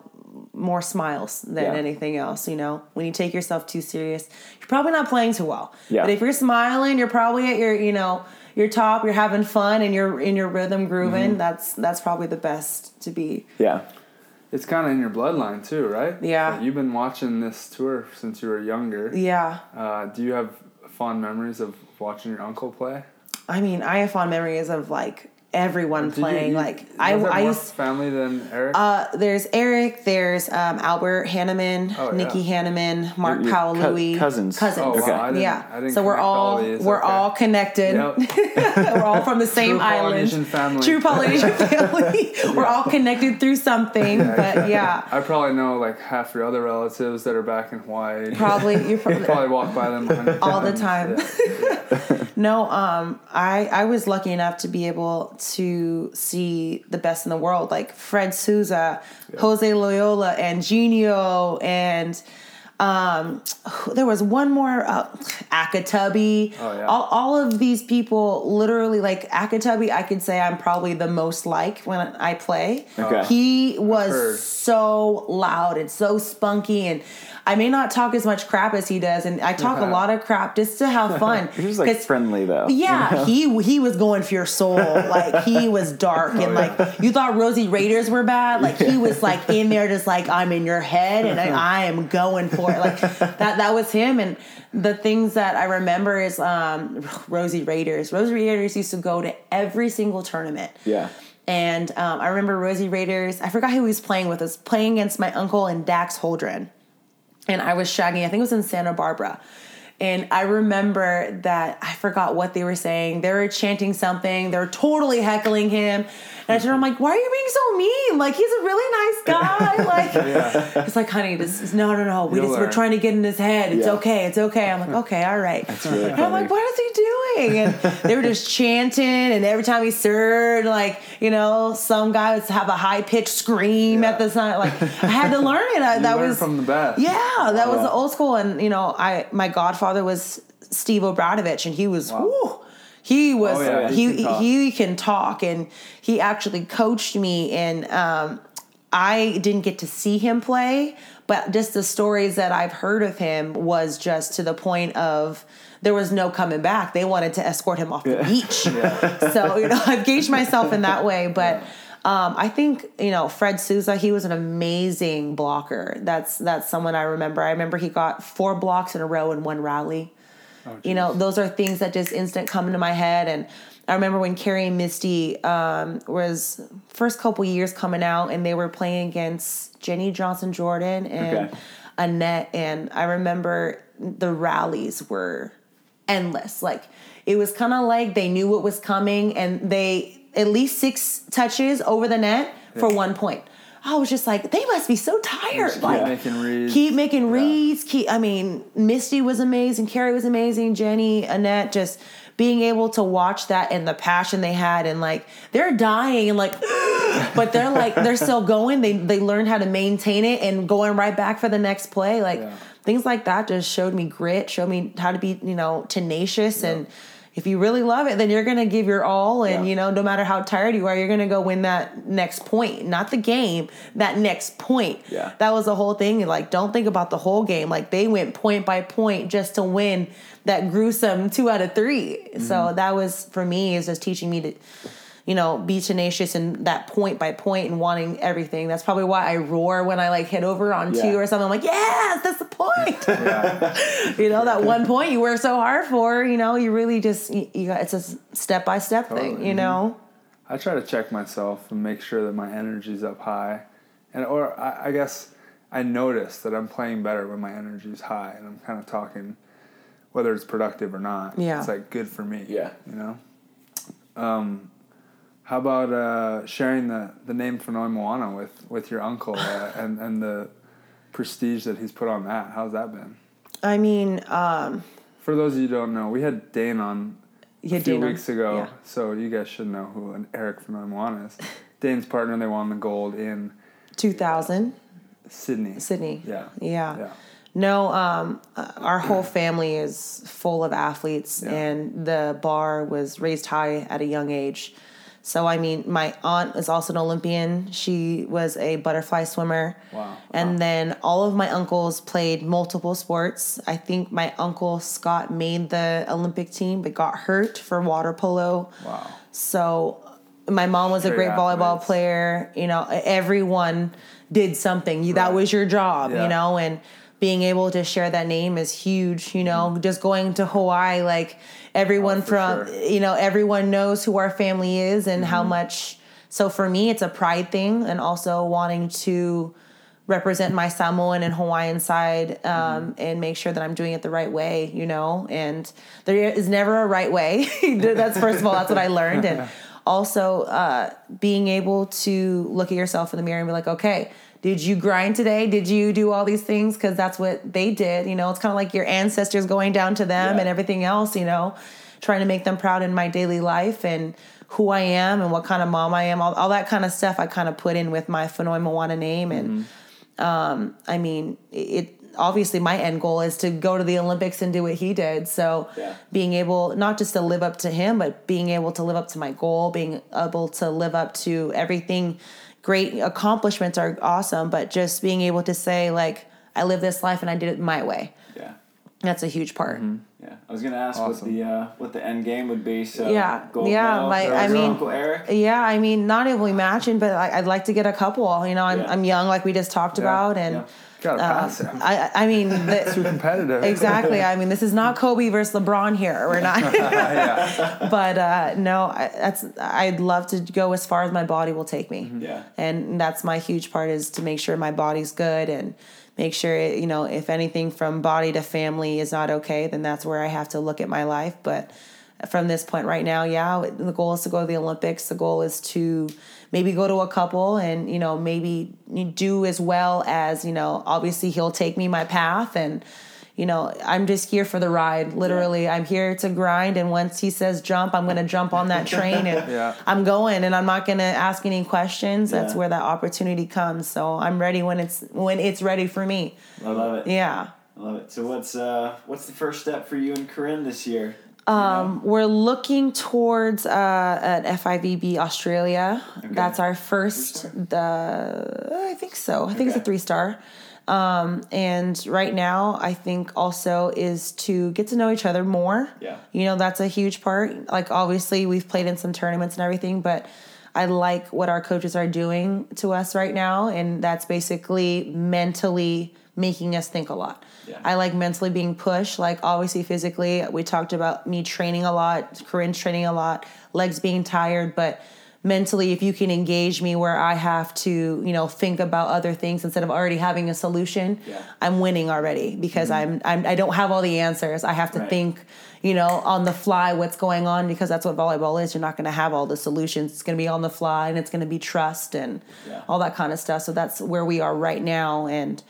more smiles than yeah. anything else, you know. When you take yourself too serious, you're probably not playing too well. Yeah. But if you're smiling, you're probably at your, you know, your top, you're having fun and you're in your rhythm grooving. Mm-hmm. That's that's probably the best to be. Yeah. It's kind of in your bloodline too, right? Yeah. So you've been watching this tour since you were younger. Yeah. Uh, do you have fond memories of watching your uncle play? I mean, I have fond memories of like everyone Did playing. You, like I, I more used family than Eric. Uh, there's Eric. There's um, Albert Hanneman, oh, Nikki yeah. Hanneman, Mark your, your Powell, co- Louis, cousins, cousins. Oh, okay. wow. I didn't, yeah. I didn't so we're all, all we're okay. all connected. Yep. We're all from the same True island. Polynesian family. True Polynesian family. yeah. We're all connected through something. But yeah, I probably know like half your other relatives that are back in Hawaii. Probably you probably, probably walk by them all the time. Yeah. Yeah. No, um, I I was lucky enough to be able to to see the best in the world, like Fred Souza, yeah. Jose Loyola, and Genio, and um, there was one more, uh, Akatubby. Oh, yeah. all, all of these people, literally, like Akatubby, I could say I'm probably the most like when I play. Okay. He was so loud and so spunky, and I may not talk as much crap as he does, and I talk yeah. a lot of crap just to have fun. He was like friendly though. Yeah, you know? he he was going for your soul. Like he was dark oh, and yeah. like you thought Rosie Raiders were bad. Like yeah. he was like in there, just like I'm in your head and I, I am going for it. Like that that was him. And the things that I remember is um, Rosie Raiders. Rosie Raiders used to go to every single tournament. Yeah. And um, I remember Rosie Raiders. I forgot who he was playing with. I was playing against my uncle and Dax Holdren. And I was shagging, I think it was in Santa Barbara. And I remember that, I forgot what they were saying. They were chanting something. They were totally heckling him. And I turned around, I'm like, why are you being so mean? Like, he's a really nice guy. Like, yeah. it's like, honey, just, no, no, no. We just, we're trying to get in his head. It's yeah. okay. It's okay. I'm like, okay, all right. That's really and funny. I'm like, what is he doing? And they were just chanting. And every time he served, like, you know, some guys have a high-pitched scream yeah. at the time. Like, I had to learn it. I, that was from the best. Yeah, that wow. was the old school. And, you know, I my godfather. Father was Steve Obradovich, and he was wow. woo, he was oh, yeah, he he can, he, he can talk, and he actually coached me. And um, I didn't get to see him play, but just the stories that I've heard of him was just to the point of there was no coming back. They wanted to escort him off yeah. the beach. Yeah. So you know, I've gauged myself in that way, but. Yeah. Um, I think, you know, Fred Souza, he was an amazing blocker. That's that's someone I remember. I remember he got four blocks in a row in one rally. Oh, you know, those are things that just instant come into my head. And I remember when Carrie and Misty um, was first couple years coming out, and they were playing against Jenny Johnson Jordan and okay. Annette. And I remember the rallies were endless. Like, it was kind of like they knew what was coming, and they... at least six touches over the net for yeah. one point. I was just like, they must be so tired. Keep like, making reads. Keep making yeah. reads. Keep, I mean, Misty was amazing. Carrie was amazing. Jenny, Annette, just being able to watch that and the passion they had. And, like, they're dying and, like, but they're, like, they're still going. They they learned how to maintain it and going right back for the next play. Like, yeah. things like that just showed me grit, showed me how to be, you know, tenacious yeah. and, if you really love it, then you're going to give your all. And, yeah. you know, no matter how tired you are, you're going to go win that next point. Not the game, that next point. Yeah. That was the whole thing. Like, don't think about the whole game. Like, they went point by point just to win that gruesome two out of three. Mm-hmm. So that was, for me, is just teaching me to, you know, be tenacious in that point by point and wanting everything. That's probably why I roar when I, like, hit over on yeah. two or something. I'm like, yes, that's the point. Yeah. You know, that one point you work so hard for, you know, you really just, you, you got, it's a step-by-step totally. thing, you know? I try to check myself and make sure that my energy's up high. And, or I, I guess I notice that I'm playing better when my energy's high, and I'm kind of talking whether it's productive or not. Yeah. It's, like, good for me. Yeah. You know? Um, how about uh, sharing the, the name Fonoimoana with, with your uncle uh, and, and the prestige that he's put on that? How's that been? I mean... Um, for those of you who don't know, we had Dane on yeah, a few Dana. weeks ago, yeah. so you guys should know who an Eric Fonoimoana is. Dane's partner, they won the gold in... two thousand Sydney. Sydney. Yeah. Yeah. yeah. No, um, our whole family is full of athletes, yeah. and the bar was raised high at a young age. So, I mean, my aunt is also an Olympian. She was a butterfly swimmer. Wow. And wow. then all of my uncles played multiple sports. I think my uncle, Scott, made the Olympic team but got hurt for water polo. Wow. So my mom was Straight a great athletes. volleyball player. You know, everyone did something. Right. That was your job, yeah. you know, and... being able to share that name is huge. You know, mm-hmm. just going to Hawaii, like everyone oh, from, sure. you know, everyone knows who our family is and mm-hmm. how much. So for me, it's a pride thing, and also wanting to represent my Samoan and Hawaiian side, um, mm-hmm. and make sure that I'm doing it the right way, you know, and there is never a right way. That's first of all, that's what I learned. And also, uh, being able to look at yourself in the mirror and be like, okay, did you grind today? Did you do all these things? Cause that's what they did. You know, it's kind of like your ancestors going down to them yeah. and everything else, you know, trying to make them proud in my daily life and who I am and what kind of mom I am, all, all that kind of stuff I kind of put in with my Fonoimoana name. And, mm-hmm. Um, I mean, it obviously my end goal is to go to the Olympics and do what he did. So yeah. being able not just to live up to him, but being able to live up to my goal, being able to live up to everything. Great accomplishments are awesome, but just being able to say, like, I live this life and I did it my way. Yeah. That's a huge part. Mm-hmm. Yeah, I was gonna ask awesome. what the uh, what the end game would be. So yeah, gold yeah, medal, like I mean, Uncle Eric. Yeah, I mean, not only matching, but I, I'd like to get a couple. You know, I'm yeah. I'm young, like we just talked yeah. about, and yeah. gotta pass um, it. I I mean, the, too competitive. Exactly. I mean, this is not Kobe versus LeBron here. We're not. yeah. But uh, no, I, that's I'd love to go as far as my body will take me. Mm-hmm. Yeah, and that's my huge part, is to make sure my body's good and. Make sure, it, you know, if anything from body to family is not okay, then that's where I have to look at my life. But from this point right now, yeah, the goal is to go to the Olympics. The goal is to maybe go to a couple and, you know, maybe do as well as, you know, obviously he'll take me my path. And, you know, I'm just here for the ride. Literally, yeah. I'm here to grind. And once he says jump, I'm going to jump on that train. And yeah. I'm going, and I'm not going to ask any questions. Yeah. That's where that opportunity comes. So I'm ready when it's when it's ready for me. I love it. Yeah. I love it. So what's uh what's the first step for you and Corinne this year? Um, you know? We're looking towards uh, an F I V B Australia. Okay. That's our first. The I think so. I think okay. it's a three star. Um, and right now I think also is to get to know each other more. Yeah. You know, that's a huge part. Like, obviously we've played in some tournaments and everything, but I like what our coaches are doing to us right now. And that's basically mentally making us think a lot. Yeah. I like mentally being pushed. Like, obviously physically, we talked about me training a lot, Corinne's training a lot, legs being tired, but mentally, if you can engage me where I have to, you know, think about other things instead of already having a solution, yeah. I'm winning already, because mm-hmm. I'm, I'm I don't have all the answers. I have to right. think, you know, on the fly what's going on, because that's what volleyball is. You're not going to have all the solutions. It's going to be on the fly, and it's going to be trust and yeah. all that kind of stuff. So that's where we are right now. And,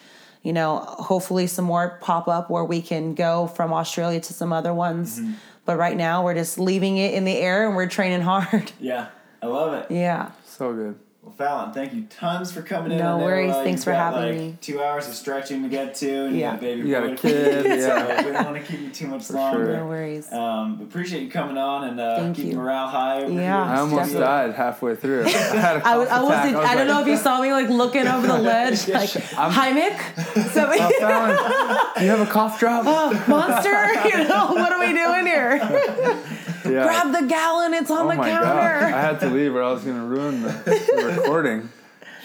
you know, hopefully some more pop up where we can go from Australia to some other ones. Mm-hmm. But right now we're just leaving it in the air, and we're training hard. Yeah. I love it. Yeah. So good. Well, Falyn, thank you tons for coming in. No worries. Thanks for having like me. Two hours of stretching to get to, and yeah. you got a baby. You got a kid. yeah. So we don't want to keep you too much for longer. Sure. No worries. Um, appreciate you coming on, and uh, keep you. morale high. Over yeah. Here. I almost Definitely. died halfway through. I had a I was, I, was, I, was I don't like, know if you saw me like looking over the ledge, like, hi, Mick. So we, oh, Falyn, do you have a cough drop? Oh, monster. You know, what are we doing here? Yeah. Grab the gallon, it's on oh the my counter. God. I had to leave, or I was going to ruin the, the recording.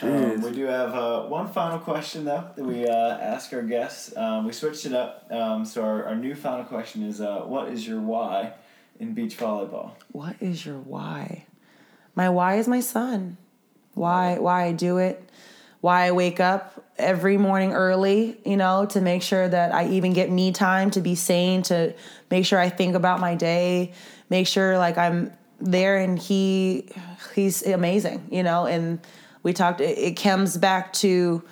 Jeez. Um, we do have uh, one final question, though, that we uh, ask our guests. Um, we switched it up. Um, so our, our new final question is, uh, what is your why in beach volleyball? What is your why? My why is my son. Why, why I do it. Why I wake up every morning early, you know, to make sure that I even get me time to be sane, to make sure I think about my day, make sure like I'm there, and he he's amazing, you know. And we talked, it, it comes back to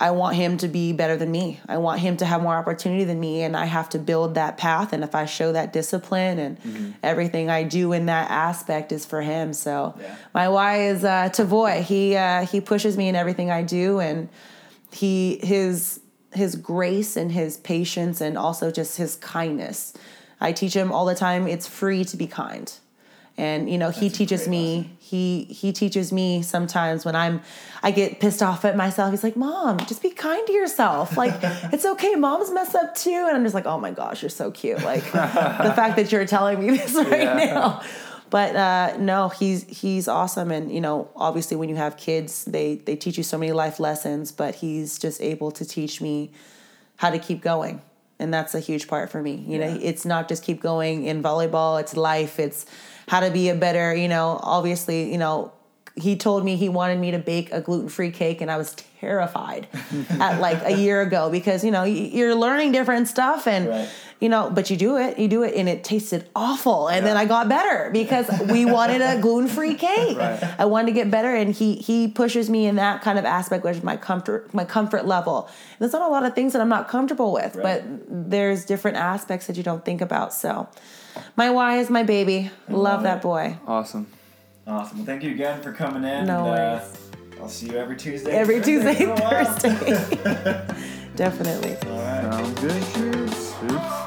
I want him to be better than me. I want him to have more opportunity than me, and I have to build that path. And if I show that discipline and mm-hmm. everything I do in that aspect is for him. So yeah. my why is uh, Tavoy. He uh, he pushes me in everything I do, and he his his grace and his patience, and also just his kindness. I teach him all the time, it's free to be kind. And, you know, That's he teaches me, awesome. he he teaches me sometimes when I'm, I get pissed off at myself. He's like, Mom, just be kind to yourself. Like, it's okay. Moms mess up too. And I'm just like, oh my gosh, you're so cute. Like the fact that you're telling me this right yeah. now. But uh, no, he's he's awesome. And, you know, obviously when you have kids, they, they teach you so many life lessons, but he's just able to teach me how to keep going. And that's a huge part for me. You yeah. know, it's not just keep going in volleyball. It's life. It's how to be a better, you know, obviously, you know, he told me he wanted me to bake a gluten-free cake, and I was terrified at like a year ago because, you know, you're learning different stuff and, right. you know, but you do it, you do it, and it tasted awful. And yeah. then I got better because we wanted a gluten-free cake. Right. I wanted to get better, and he he pushes me in that kind of aspect, which is my comfort, my comfort level. And there's not a lot of things that I'm not comfortable with, right. but there's different aspects that you don't think about. So my why is my baby. I love love that boy. Awesome. Awesome. Well, thank you again for coming in. No and, uh, worries. I'll see you every Tuesday. Every Tuesday, Thursday. Thursday. Definitely. All right. Sounds good. Cheers. Cheers.